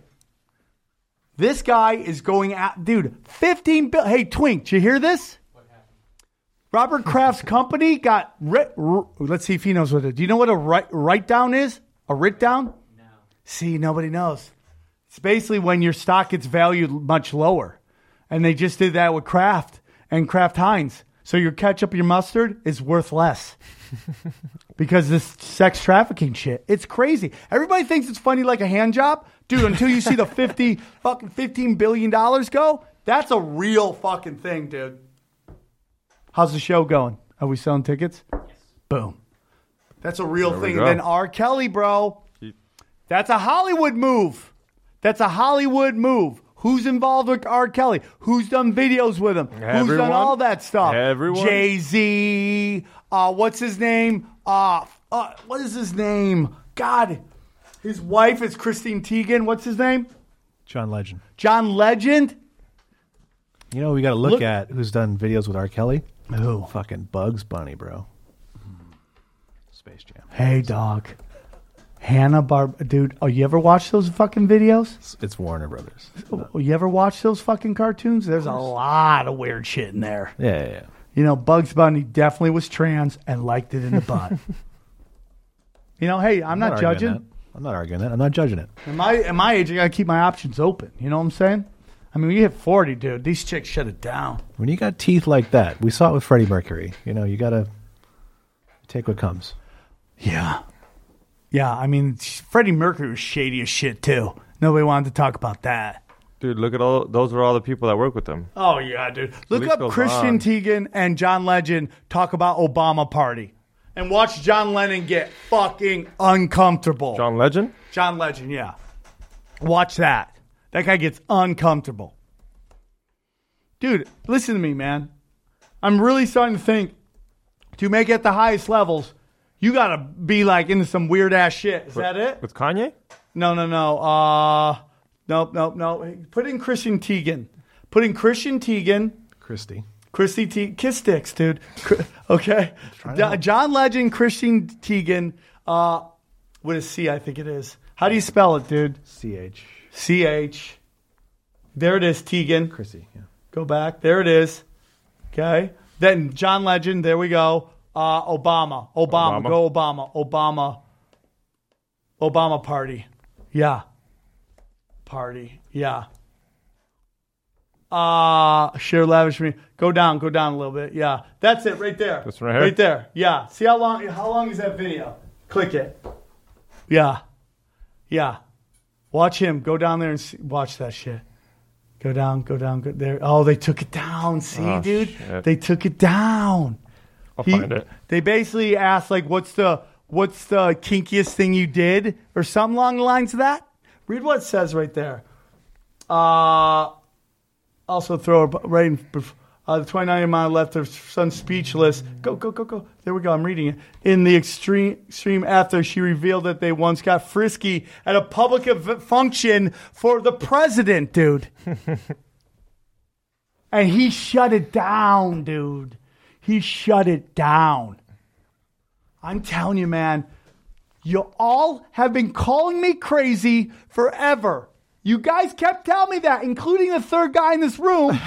This guy is going out... Dude, 15 billion... Hey, Twink, did you hear this? What happened? Robert Kraft's company got... Let's see if he knows what it is. Do you know what a write-down is? A writ-down? See, nobody knows. It's basically when your stock gets valued much lower. And they just did that with Kraft and Kraft Heinz. So your ketchup, your mustard is worth less because this sex trafficking shit. It's crazy. Everybody thinks it's funny like a hand job. Dude, until you see the $15 billion go, that's a real fucking thing, dude. How's the show going? Are we selling tickets? Yes. Boom. That's a real thing. And then R. Kelly, bro. That's a Hollywood move. Who's involved with R. Kelly? Who's done videos with him? Everyone. Who's done all that stuff? Everyone. Jay-Z. What's his name? What is his name? God. His wife is Chrissy Teigen. What's his name? John Legend. John Legend? You know, we got to look at who's done videos with R. Kelly. Who? Fucking Bugs Bunny, bro. Space Jam. Hey, dog. Hanna-Barbera. Dude, oh, you ever watch those fucking videos? It's Warner Brothers. Oh, you ever watch those fucking cartoons? There's a lot of weird shit in there. Yeah. You know, Bugs Bunny definitely was trans and liked it in the butt. You know, hey, I'm not judging. I'm not arguing that. I'm not judging it. At my age, I got to keep my options open. You know what I'm saying? I mean, when you hit 40, dude, these chicks shut it down. When you got teeth like that, we saw it with Freddie Mercury. You know, you got to take what comes. Yeah, I mean, Freddie Mercury was shady as shit, too. Nobody wanted to talk about that. Dude, look at all... Those were all the people that work with him. Oh, yeah, dude. Look up Chrissy Teigen and John Legend talk about Obama party. And watch John Lennon get fucking uncomfortable. John Legend? John Legend, yeah. Watch that. That guy gets uncomfortable. Dude, listen to me, man. I'm really starting to think to make it at the highest levels... You gotta be like into some weird ass shit. Is that it? With Kanye? No. Nope. Put in Chrissy Teigen. Chrissy Teigen. Kiss sticks, dude. Okay. John Legend, Chrissy Teigen. With a C, I think it is. How do you spell it, dude? C H. There it is, Teigen. Chrissy. Yeah. Go back. There it is. Okay. Then John Legend. There we go. Obama. Go Obama party. Yeah. Share lavish me. Go down a little bit. Yeah. That's it right there. That's right here. Right there. Yeah. See how long is that video? Click it. Yeah. Watch him. Go down there and see, watch that shit. Go down. Go there. Oh, they took it down. See, dude? Shit. They took it down. I'll find it. They basically asked, like, what's the kinkiest thing you did or something along the lines of that? Read what it says right there. Also throw it right in. The 29th mile left her son speechless. Go. There we go. I'm reading it. In the extreme after she revealed that they once got frisky at a public function for the president, dude. And he shut it down, dude. He shut it down. I'm telling you, man, you all have been calling me crazy forever. You guys kept telling me that, including the third guy in this room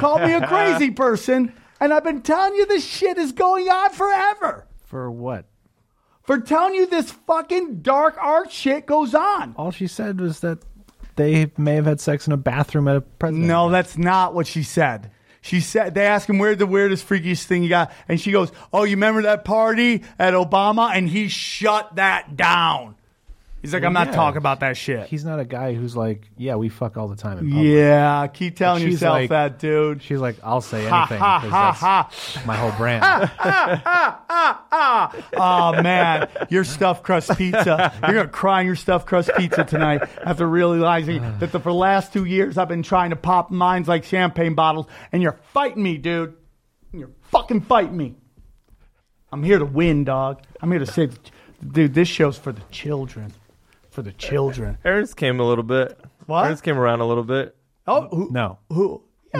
called me a crazy person. And I've been telling you this shit is going on forever. For what? For telling you this fucking dark art shit goes on. All she said was that they may have had sex in a bathroom at a president. No, that's not what she said. She said, they asked him, where's the weirdest, freakiest thing you got? And she goes, oh, you remember that party at Obama? And he shut that down. He's like, I'm not talking about that shit. He's not a guy who's like, yeah, we fuck all the time in public. Yeah, keep telling yourself like, that, dude. She's like, I'll say anything. That's my whole brand. Oh, man, your stuffed crust pizza. You're going to cry on your stuffed crust pizza tonight after realizing that for the last 2 years I've been trying to pop mines like champagne bottles, and you're fighting me, dude. You're fucking fighting me. I'm here to win, dog. I'm here to save. Dude, this show's for the children. Aaron's came a little bit. What? Aaron's came around a little bit. Oh, who? Yeah,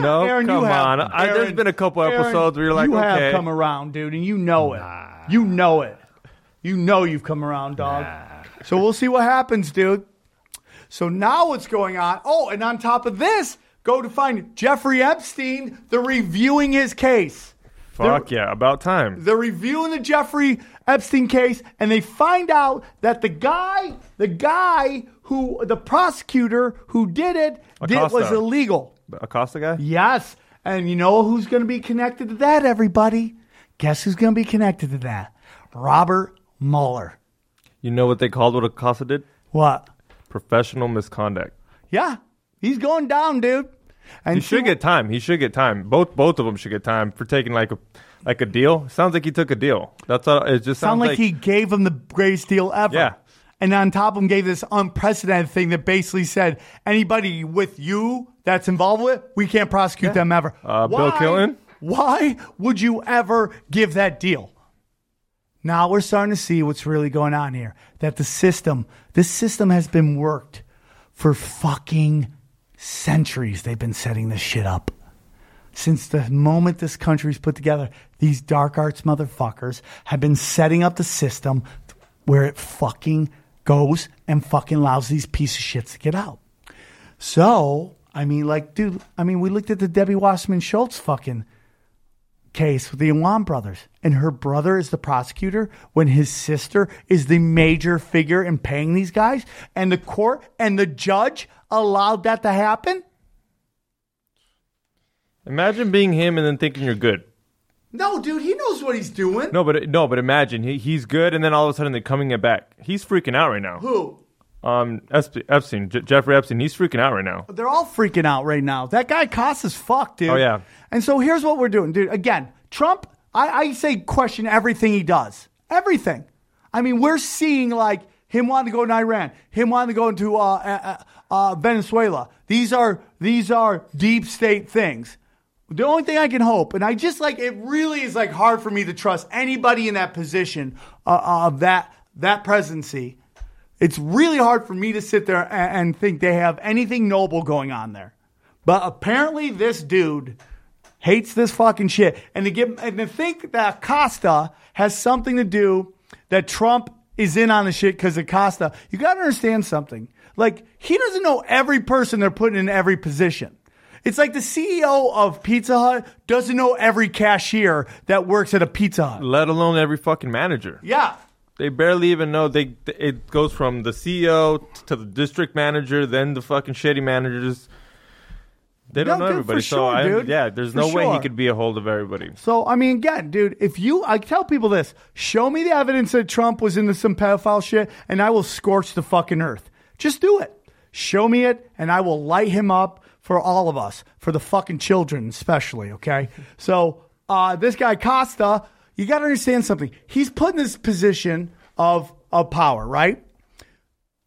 no, Aaron, come on. There's been a couple episodes where you're like, okay. You have come around, dude, and you know it. Nah. You know you've come around, dog. Nah. So we'll see what happens, dude. So now what's going on? Oh, and on top of this, go to find Jeffrey Epstein. They're reviewing his case. About time. They're reviewing the Jeffrey Epstein case, and they find out that the guy who, the prosecutor who did it, Acosta. Was illegal. The Acosta guy? Yes. And you know who's going to be connected to that, everybody? Guess who's going to be connected to that? Robert Mueller. You know what they called what Acosta did? What? Professional misconduct. Yeah. He's going down, dude. And He should get time. Both of them should get time for taking like a deal. Sounds like he took a deal. That's all. It just sounds like he gave him the greatest deal ever. Yeah. And on top of him gave this unprecedented thing that basically said, anybody with you that's involved with, we can't prosecute them ever. Bill Killen? Why would you ever give that deal? Now we're starting to see what's really going on here. That the system, this system has been worked for fucking centuries. They've been setting this shit up. Since the moment this country's put together, these dark arts motherfuckers have been setting up the system where it fucking goes and fucking allows these piece of shits to get out. So, I mean, like, dude, I mean, we looked at the Debbie Wasserman Schultz fucking case with the Iwan brothers, and her brother is the prosecutor when his sister is the major figure in paying these guys, and the court and the judge allowed that to happen. Imagine being him and then thinking you're good. No, dude, he knows what he's doing. No, but imagine he's good, and then all of a sudden they're coming it back. He's freaking out right now. Who? Epstein, Jeffrey Epstein. He's freaking out right now. They're all freaking out right now. That guy costs as fuck, dude. Oh yeah. And so here's what we're doing, dude. Again, Trump. I say question everything he does. Everything. I mean, we're seeing like him wanting to go to Iran, him wanting to go into Venezuela. These are deep state things. The only thing I can hope, and I just like, it really is like hard for me to trust anybody in that position of that presidency. It's really hard for me to sit there and think they have anything noble going on there. But apparently this dude hates this fucking shit. And to think that Acosta has something to do, that Trump is in on the shit because Acosta, you got to understand something. Like, he doesn't know every person they're putting in every position. It's like the CEO of Pizza Hut doesn't know every cashier that works at a Pizza Hut. Let alone every fucking manager. Yeah. They barely even know. It goes from the CEO to the district manager, then the fucking shitty managers. They don't know everybody. There's no way he could be a hold of everybody. So, I mean, again, dude, I tell people this. Show me the evidence that Trump was into some pedophile shit, and I will scorch the fucking earth. Just do it. Show me it, and I will light him up. For all of us, for the fucking children especially, okay? So this guy Costa, you got to understand something. He's put in this position of power, right?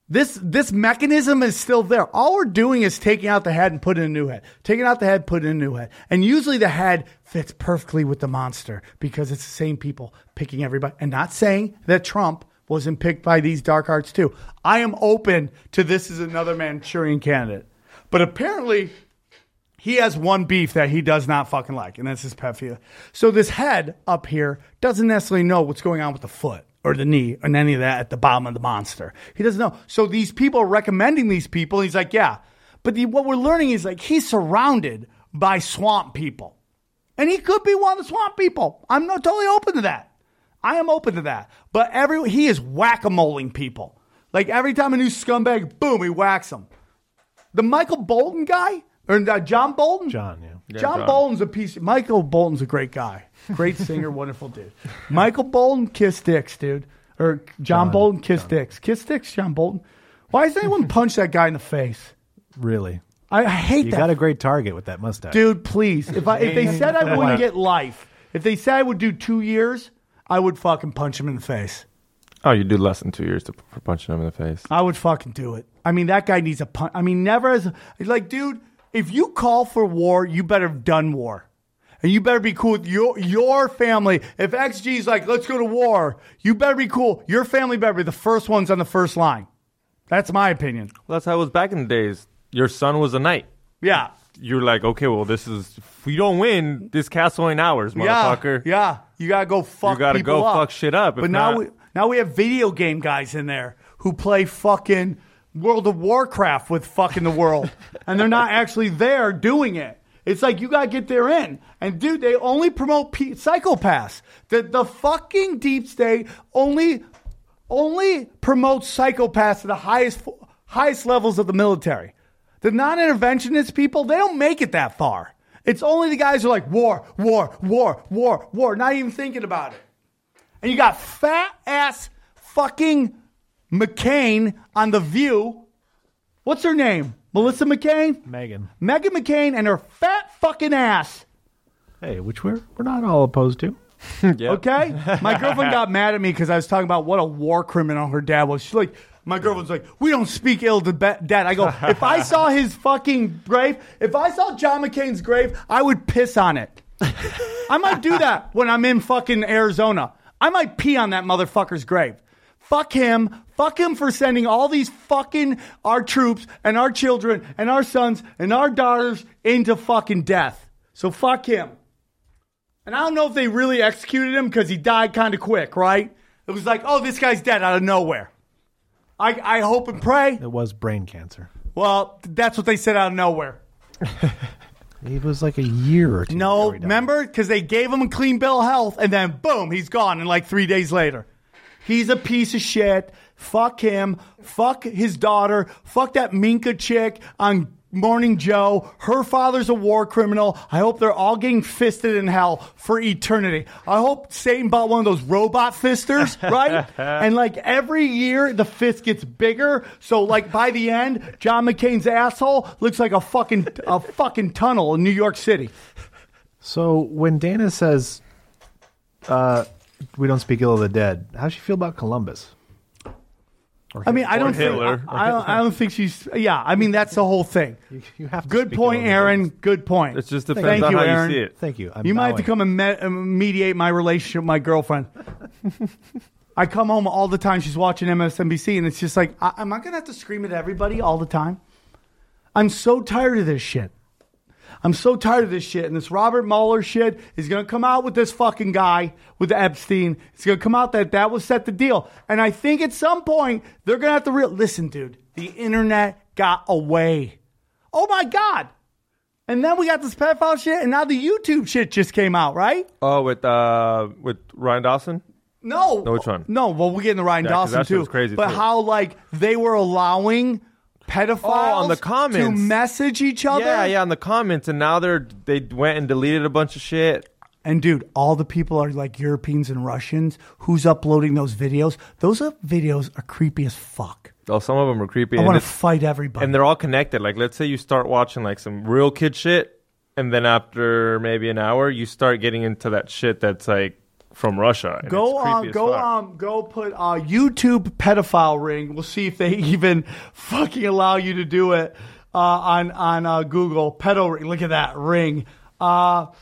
This mechanism is still there. All we're doing is taking out the head and putting in a new head. Taking out the head, putting in a new head. And usually the head fits perfectly with the monster because it's the same people picking everybody. And not saying that Trump wasn't picked by these dark arts too. I am open to this is another Manchurian candidate. But apparently, he has one beef that he does not fucking like, and that's his pet peeve. So this head up here doesn't necessarily know what's going on with the foot or the knee and any of that at the bottom of the monster. He doesn't know. So these people are recommending these people. He's like, yeah. But what we're learning is like he's surrounded by swamp people. And he could be one of the swamp people. I'm not totally open to that. I am open to that. But he is whack-a-moling people. Like every time a new scumbag, boom, he whacks them. The Michael Bolton guy, or John Bolton? John, yeah. John Bolton's a piece. Michael Bolton's a great guy. Great singer, wonderful dude. Michael Bolton kissed dicks, dude. Or John Bolton kissed dicks. Kiss dicks, John Bolton. Why does anyone punch that guy in the face? Really? I hate that. You got a great target with that mustache. Dude, please. If they said I wouldn't get life, if they said I would do 2 years, I would fucking punch him in the face. Oh, you do less than 2 years for punching him in the face. I would fucking do it. I mean, that guy needs a punch. I mean, never as like, dude, if you call for war, you better have done war. And you better be cool with your family. If XG's like, let's go to war, you better be cool. Your family better be the first ones on the first line. That's my opinion. Well, that's how it was back in the days. Your son was a knight. Yeah. You're like, okay, well, this is, if we don't win, this castle ain't ours, motherfucker. Yeah. You got to go fuck people up. You got to go fuck shit up. But now we have video game guys in there who play fucking World of Warcraft with fucking the world. And they're not actually there doing it. It's like you got to get there in. And dude, they only promote psychopaths. The fucking deep state only promotes psychopaths to the highest levels of the military. The non-interventionist people, they don't make it that far. It's only the guys who are like war, war, war, war, war, not even thinking about it. And you got fat ass fucking McCain on The View. What's her name? Melissa McCain? Megan McCain and her fat fucking ass. Hey, which we're not all opposed to. Yep. Okay? My girlfriend got mad at me because I was talking about what a war criminal her dad was. She's like, my girlfriend's like, we don't speak ill to dad. I go, if I saw his fucking grave, if I saw John McCain's grave, I would piss on it. I might do that when I'm in fucking Arizona. I might pee on that motherfucker's grave. Fuck him. Fuck him for sending all these fucking our troops and our children and our sons and our daughters into fucking death. So fuck him. And I don't know if they really executed him because he died kind of quick, right? It was like, oh, this guy's dead out of nowhere. I hope and pray. It was brain cancer. Well, that's what they said out of nowhere. It was like a year or two. No, remember? Because they gave him a clean bill of health, and then, boom, he's gone in like 3 days later. He's a piece of shit. Fuck him. Fuck his daughter. Fuck that Minka chick on Morning Joe. Her father's a war criminal. I hope they're all getting fisted in hell for eternity. I hope Satan bought one of those robot fisters, right? And like every year, the fist gets bigger. So like by the end, John McCain's asshole looks like a fucking tunnel in New York City. So when Dana says, we don't speak ill of the dead, how'd she feel about Columbus? I mean, I don't think she's. Yeah, I mean, that's the whole thing. You have to. Good point, Aaron. Good point. It's just depends on how Aaron. You see it. Thank you. I'm you might have to come and mediate my relationship with my girlfriend. I come home all the time. She's watching MSNBC, and it's just like, am I going to have to scream at everybody all the time? I'm so tired of this shit. I'm so tired of this shit. And this Robert Mueller shit is going to come out with this fucking guy, with Epstein. It's going to come out that will set the deal. And I think at some point, they're going to have to listen, dude, the internet got away. Oh, my God. And then we got this pedophile shit, and now the YouTube shit just came out, right? Oh, with Ryan Dawson? No, which one? No, well, we're getting to Ryan Dawson, too. Crazy but too. How, like, they were allowing pedophiles on the comments to message each other. Yeah, on the comments, and now they went and deleted a bunch of shit. And dude, all the people are like Europeans and Russians. Who's uploading those videos? Those videos are creepy as fuck. Oh, some of them are creepy. I want to fight everybody. And they're all connected. Like, let's say you start watching like some real kid shit, and then after maybe an hour, you start getting into that shit that's like from Russia. And go put a YouTube pedophile ring. We'll see if they even fucking allow you to do it on Google. Pedo ring. Look at that ring. So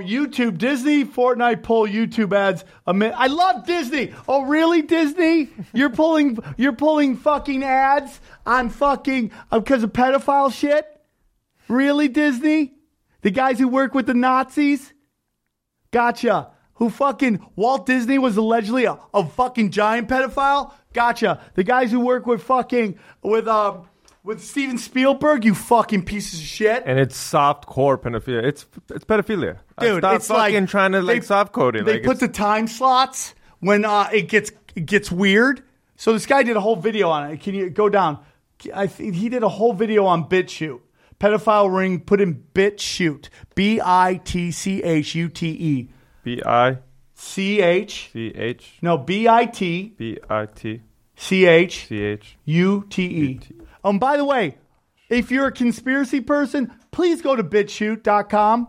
YouTube, Disney, Fortnite poll YouTube ads. I love Disney. Oh really, Disney? You're pulling fucking ads on fucking because of pedophile shit? Really, Disney? The guys who work with the Nazis? Gotcha. Who fucking Walt Disney was allegedly a fucking giant pedophile? Gotcha. The guys who work with fucking with Steven Spielberg, you fucking pieces of shit. And it's soft core pedophilia. It's pedophilia. Dude, it's fucking like trying to like soft code it. They put the time slots when it gets weird. So this guy did a whole video on it. Can you go down? He did a whole video on BitChute. Pedophile ring. Put in BitChute. BITCHUTE. B-I-C-H. No, B-I-T. B-I-T. C-H. C-H. U-T-E. By the way, if you're a conspiracy person, please go to BitChute.com.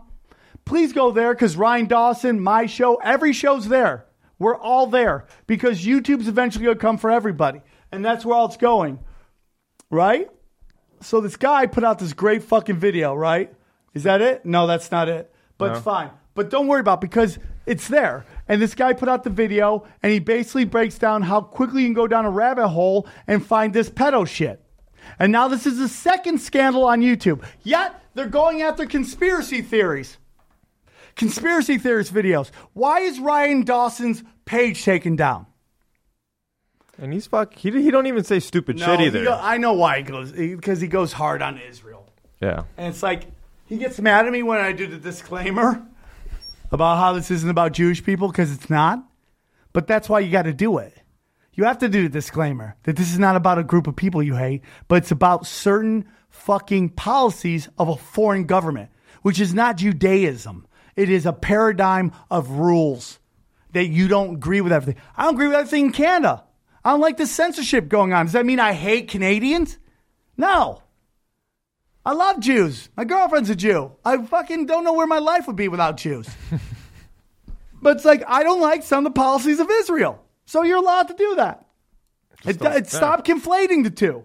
Please go there because Ryan Dawson, my show, every show's there. We're all there because YouTube's eventually going to come for everybody. And that's where all it's going. Right? So this guy put out this great fucking video, right? Is that it? No, that's not it. But it's fine. But don't worry about it because it's there. And this guy put out the video and he basically breaks down how quickly you can go down a rabbit hole and find this pedo shit. And now this is the second scandal on YouTube. Yet they're going after conspiracy theories. Conspiracy theorist videos. Why is Ryan Dawson's page taken down? And he's he don't even say stupid shit either. I know why he goes. Because he goes hard on Israel. Yeah. And it's like he gets mad at me when I do the disclaimer about how this isn't about Jewish people, because it's not. But that's why you got to do it. You have to do the disclaimer that this is not about a group of people you hate, but it's about certain fucking policies of a foreign government, which is not Judaism. It is a paradigm of rules that you don't agree with everything. I don't agree with everything in Canada. I don't like the censorship going on. Does that mean I hate Canadians? No. I love Jews. My girlfriend's a Jew. I fucking don't know where my life would be without Jews. But it's like, I don't like some of the policies of Israel. So you're allowed to do that. Stop conflating the two.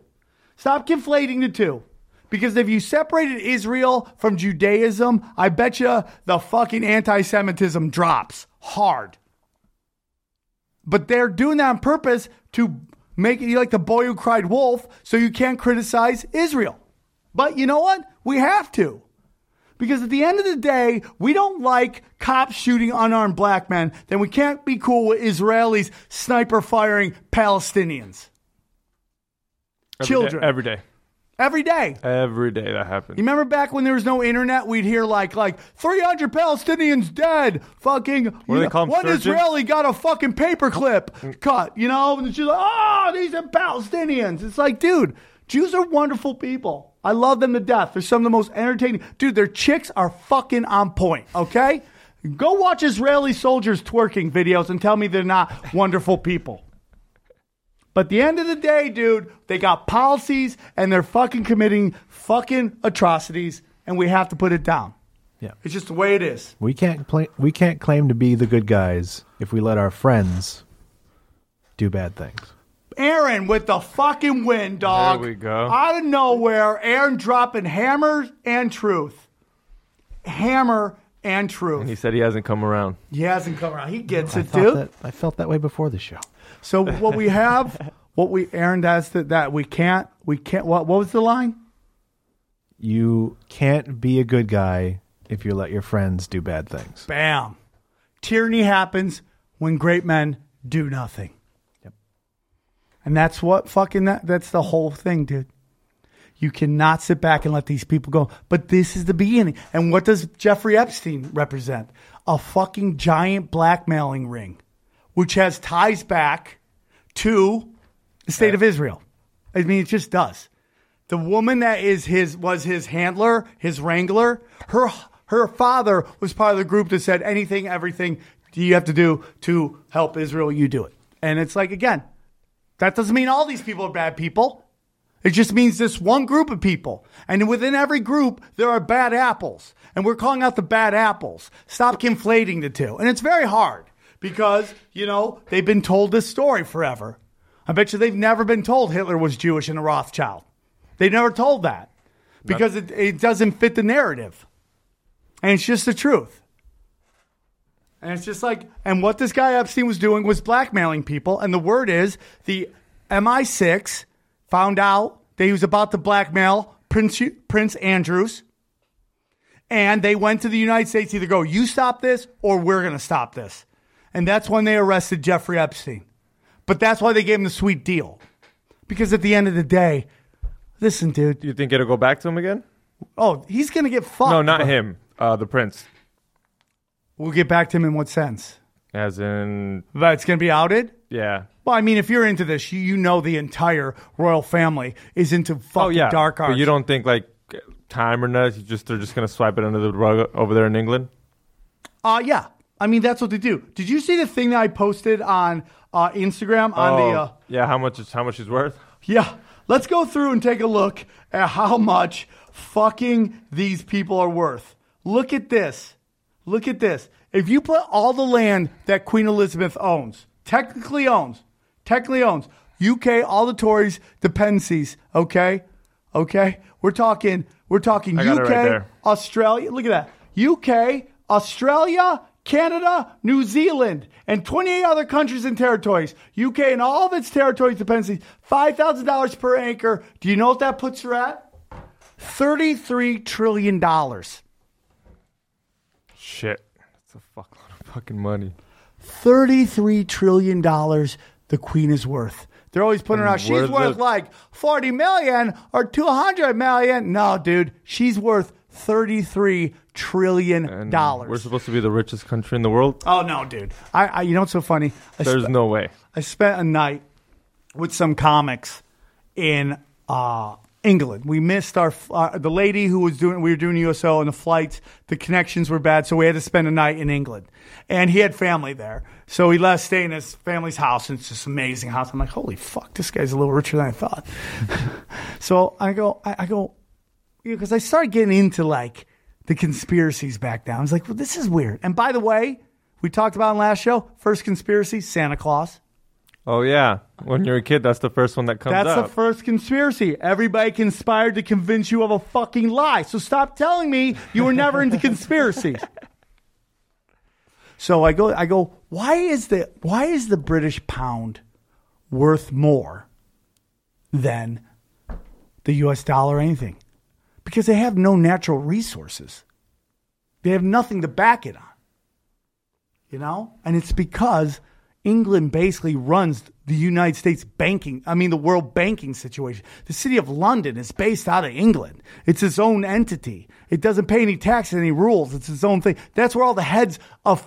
Stop conflating the two. Because if you separated Israel from Judaism, I bet you the fucking anti-Semitism drops hard. But they're doing that on purpose to make it like the boy who cried wolf, so you can't criticize Israel. But you know what? We have to. Because at the end of the day, we don't like cops shooting unarmed black men. Then we can't be cool with Israelis sniper firing Palestinians. Children. Every day that happened. You remember back when there was no internet, we'd hear like 300 Palestinians dead. Fucking, what do they call them? One Israeli got a fucking paperclip cut, you know? And she's like, oh, these are Palestinians. It's like, dude, Jews are wonderful people. I love them to death. They're some of the most entertaining. Dude, their chicks are fucking on point, okay? Go watch Israeli soldiers twerking videos and tell me they're not wonderful people. But at the end of the day, dude, they got policies and they're fucking committing fucking atrocities, and we have to put it down. Yeah. It's just the way it is. We can't claim to be the good guys if we let our friends do bad things. Aaron with the fucking win, dog. There we go. Out of nowhere, Aaron dropping hammer and truth. Hammer and truth. And he said he hasn't come around. He gets it, dude. I felt that way before the show. So what we have, Aaron, that's that we can't. What was the line? You can't be a good guy if you let your friends do bad things. Bam. Tyranny happens when great men do nothing. And that's what fucking that's the whole thing, dude. You cannot sit back and let these people go. But this is the beginning. And what does Jeffrey Epstein represent? A fucking giant blackmailing ring, which has ties back to the state of Israel. I mean, it just does. The woman that is was his handler, his wrangler. Her father was part of the group that said anything, everything you have to do to help Israel, you do it. And it's like, again, that doesn't mean all these people are bad people. It just means this one group of people. And within every group, there are bad apples. And we're calling out the bad apples. Stop conflating the two. And it's very hard because, you know, they've been told this story forever. I bet you they've never been told Hitler was Jewish and a Rothschild. They've never told that because it doesn't fit the narrative. And it's just the truth. And it's just like, and what this guy Epstein was doing was blackmailing people. And the word is the MI6 found out that he was about to blackmail Prince Andrews. And they went to the United States to either go, you stop this or we're going to stop this. And that's when they arrested Jeffrey Epstein. But that's why they gave him the sweet deal. Because at the end of the day, listen, dude. You think it'll go back to him again? Oh, he's going to get fucked. No, not him. The prince. We'll get back to him in what sense? As in... That's going to be outed? Yeah. Well, I mean, if you're into this, you know the entire royal family is into fucking dark arts. But you don't think, like, time or nothing, they're just going to swipe it under the rug over there in England? Yeah. I mean, that's what they do. Did you see the thing that I posted on Instagram? How much it's worth? Yeah. Let's go through and take a look at how much fucking these people are worth. Look at this. Look at this. If you put all the land that Queen Elizabeth owns, technically owns, UK, all the Tories, dependencies, okay? We're talking UK, right, Australia, look at that. UK, Australia, Canada, New Zealand, and 28 other countries and territories. UK and all of its territories, dependencies, $5,000 per acre. Do you know what that puts her at? $33 trillion. Shit. That's a fuckload of fucking money. $33 trillion the queen is worth. They're always putting her out. She's worth like $40 million or $200 million. No, dude. She's worth $33 trillion. And we're supposed to be the richest country in the world? Oh, no, dude. I you know what's so funny? There's no way. I spent a night with some comics in England. We missed the lady who was we were doing USO and the flights, the connections were bad. So we had to spend a night in England and he had family there. So he let us stay in his family's house. And it's this amazing house. I'm like, holy fuck, this guy's a little richer than I thought. So I go, because I started getting into like the conspiracies back then. I was like, well, this is weird. And by the way, we talked about in last show, first conspiracy, Santa Claus. Oh, yeah. When you're a kid, that's the first one that comes up. That's the first conspiracy. Everybody conspired to convince you of a fucking lie. So stop telling me you were never into conspiracies. So I go, why is the British pound worth more than the U.S. dollar or anything? Because they have no natural resources. They have nothing to back it on. You know? And it's because England basically runs the United States banking, the world banking situation. The city of London is based out of England. It's its own entity. It doesn't pay any taxes, any rules. It's its own thing. That's where all the heads of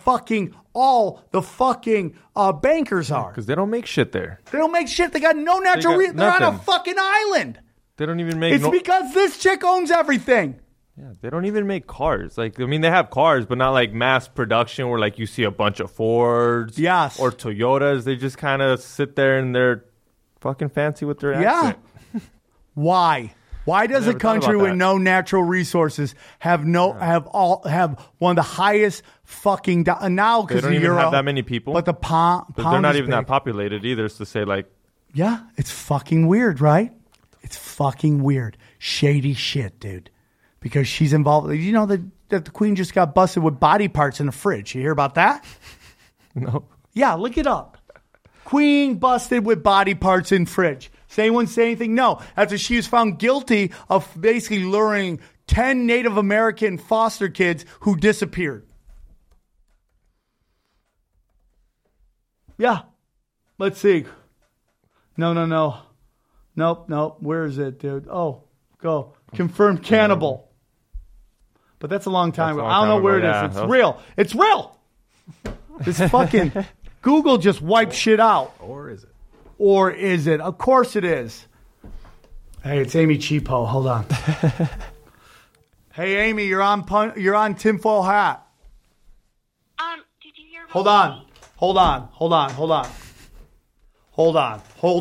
all the bankers are. Because they don't make shit there. They don't make shit. They got no natural resources. They're on a fucking island. They don't even make... It's because this chick owns everything. Yeah, they don't even make cars. Like, they have cars, but not like mass production where like you see a bunch of Fords, yes, or Toyotas. They just kind of sit there and they're fucking fancy with their accent. Yeah. Why? Why does a country with no natural resources have one of the highest fucking now because they don't even have that many people? But the pound, they're not even that populated either. It's to say like, yeah, it's fucking weird, right? It's fucking weird, shady shit, dude. Because she's involved. You know that the queen just got busted with body parts in the fridge. You hear about that? No. Yeah, look it up. Queen busted with body parts in fridge. Does anyone say anything? No. After she was found guilty of basically luring 10 Native American foster kids who disappeared. Yeah. Let's see. No. Nope. Where is it, dude? Oh, go. Confirmed cannibal. But that's a long time ago. I don't know where it is. It's real. It's real. This fucking Google just wiped shit out. Or is it? Or is it? Of course it is. Hey, it's Amy Cheapo. Hold on. Hey, Amy, you're on Tinfoil Hat. Did you hear me? Hold on. Hold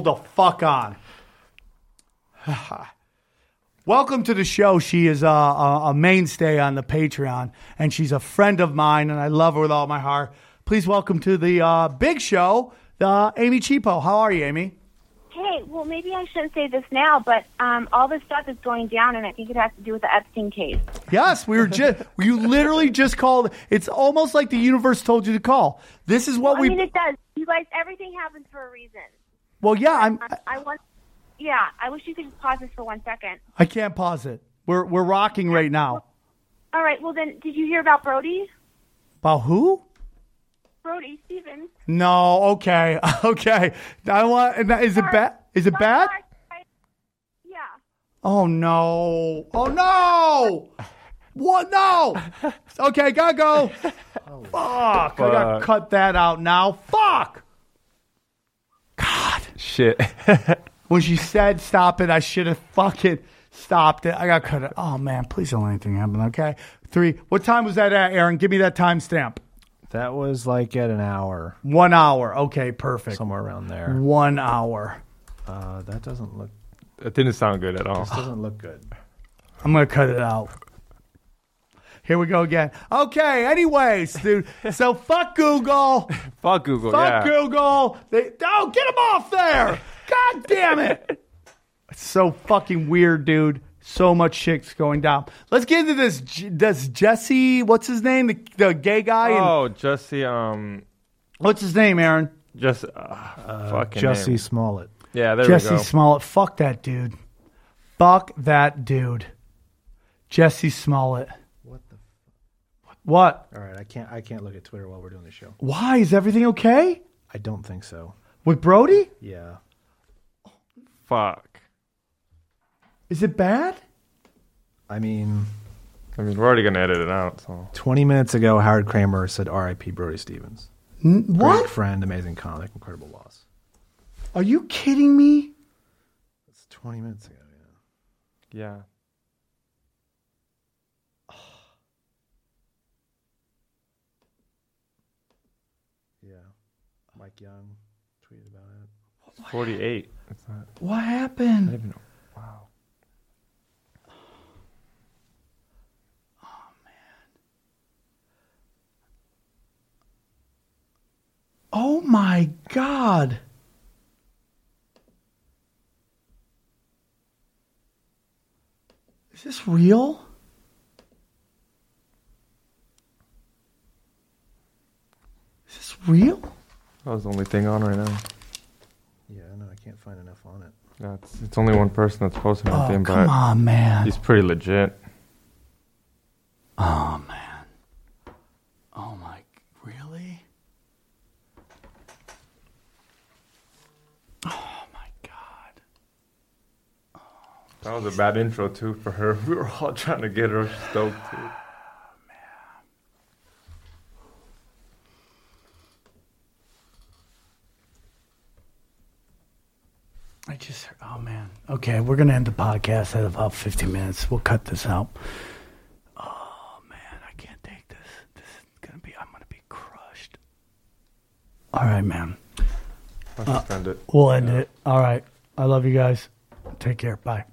the fuck on. Welcome to the show. She is a mainstay on the Patreon, and she's a friend of mine, and I love her with all my heart. Please welcome to the big show, Amy Cheapo. How are you, Amy? Hey, well, maybe I shouldn't say this now, but all this stuff is going down, and I think it has to do with the Epstein case. Yes, you literally just called. It's almost like the universe told you to call. This is what it does. You guys, everything happens for a reason. Well, yeah, Yeah, I wish you could just pause this for 1 second. I can't pause it. We're rocking right now. All right, well then, did you hear about Brody? About who? Brody Stevens. No, okay. Is it bad? Yeah. Oh no! What? No! Okay, gotta go. Oh, fuck! I gotta cut that out now. Fuck! God. Shit. When she said stop it, I should have fucking stopped it. I got cut it. Oh, man, please don't let anything happen, okay? 3. What time was that at, Aaron? Give me that timestamp. That was like at an hour. 1 hour. Okay, perfect. Somewhere around there. 1 hour. That doesn't look... That didn't sound good at all. This doesn't look good. I'm going to cut it out. Here we go again. Okay, anyways, dude. So fuck Google. Fuck Google, yeah. Fuck Google. Get them off there. God damn it. It's so fucking weird, dude. So much shit's going down. Let's get into this. Does Jesse, what's his name? The gay guy? Jesse. What's his name, Aaron? Jesse Smollett. Yeah, there we go. Jesse Smollett. Fuck that dude. Jesse Smollett. What? All right, I can't look at Twitter while we're doing the show. Why? Is everything okay? I don't think so. With Brody? Yeah. Fuck. Is it bad? I mean, we're already gonna edit it out. So 20 minutes ago, Howard Kramer said, "R.I.P. Brody Stevens." What? Great friend, amazing comic, incredible loss. Are you kidding me? That's 20 minutes ago. Yeah. Mike Young tweeted about it. 48. What happened? I don't even know. Wow. Oh, man. God. Is this real? Is this real? That was the only thing on right now. Yeah, no, I can't find enough on it. No, it's only one person that's posting anything, but come on, man. He's pretty legit. Oh, man. Oh, my. Really? Oh, my God. Oh, that was a bad intro, too, for her. We were all trying to get her stoked, too. Oh, man. I just... Oh, man. Okay, we're going to end the podcast at about 50 minutes. We'll cut this out. All right, man. Let's end it. We'll end it. All right. I love you guys. Take care. Bye.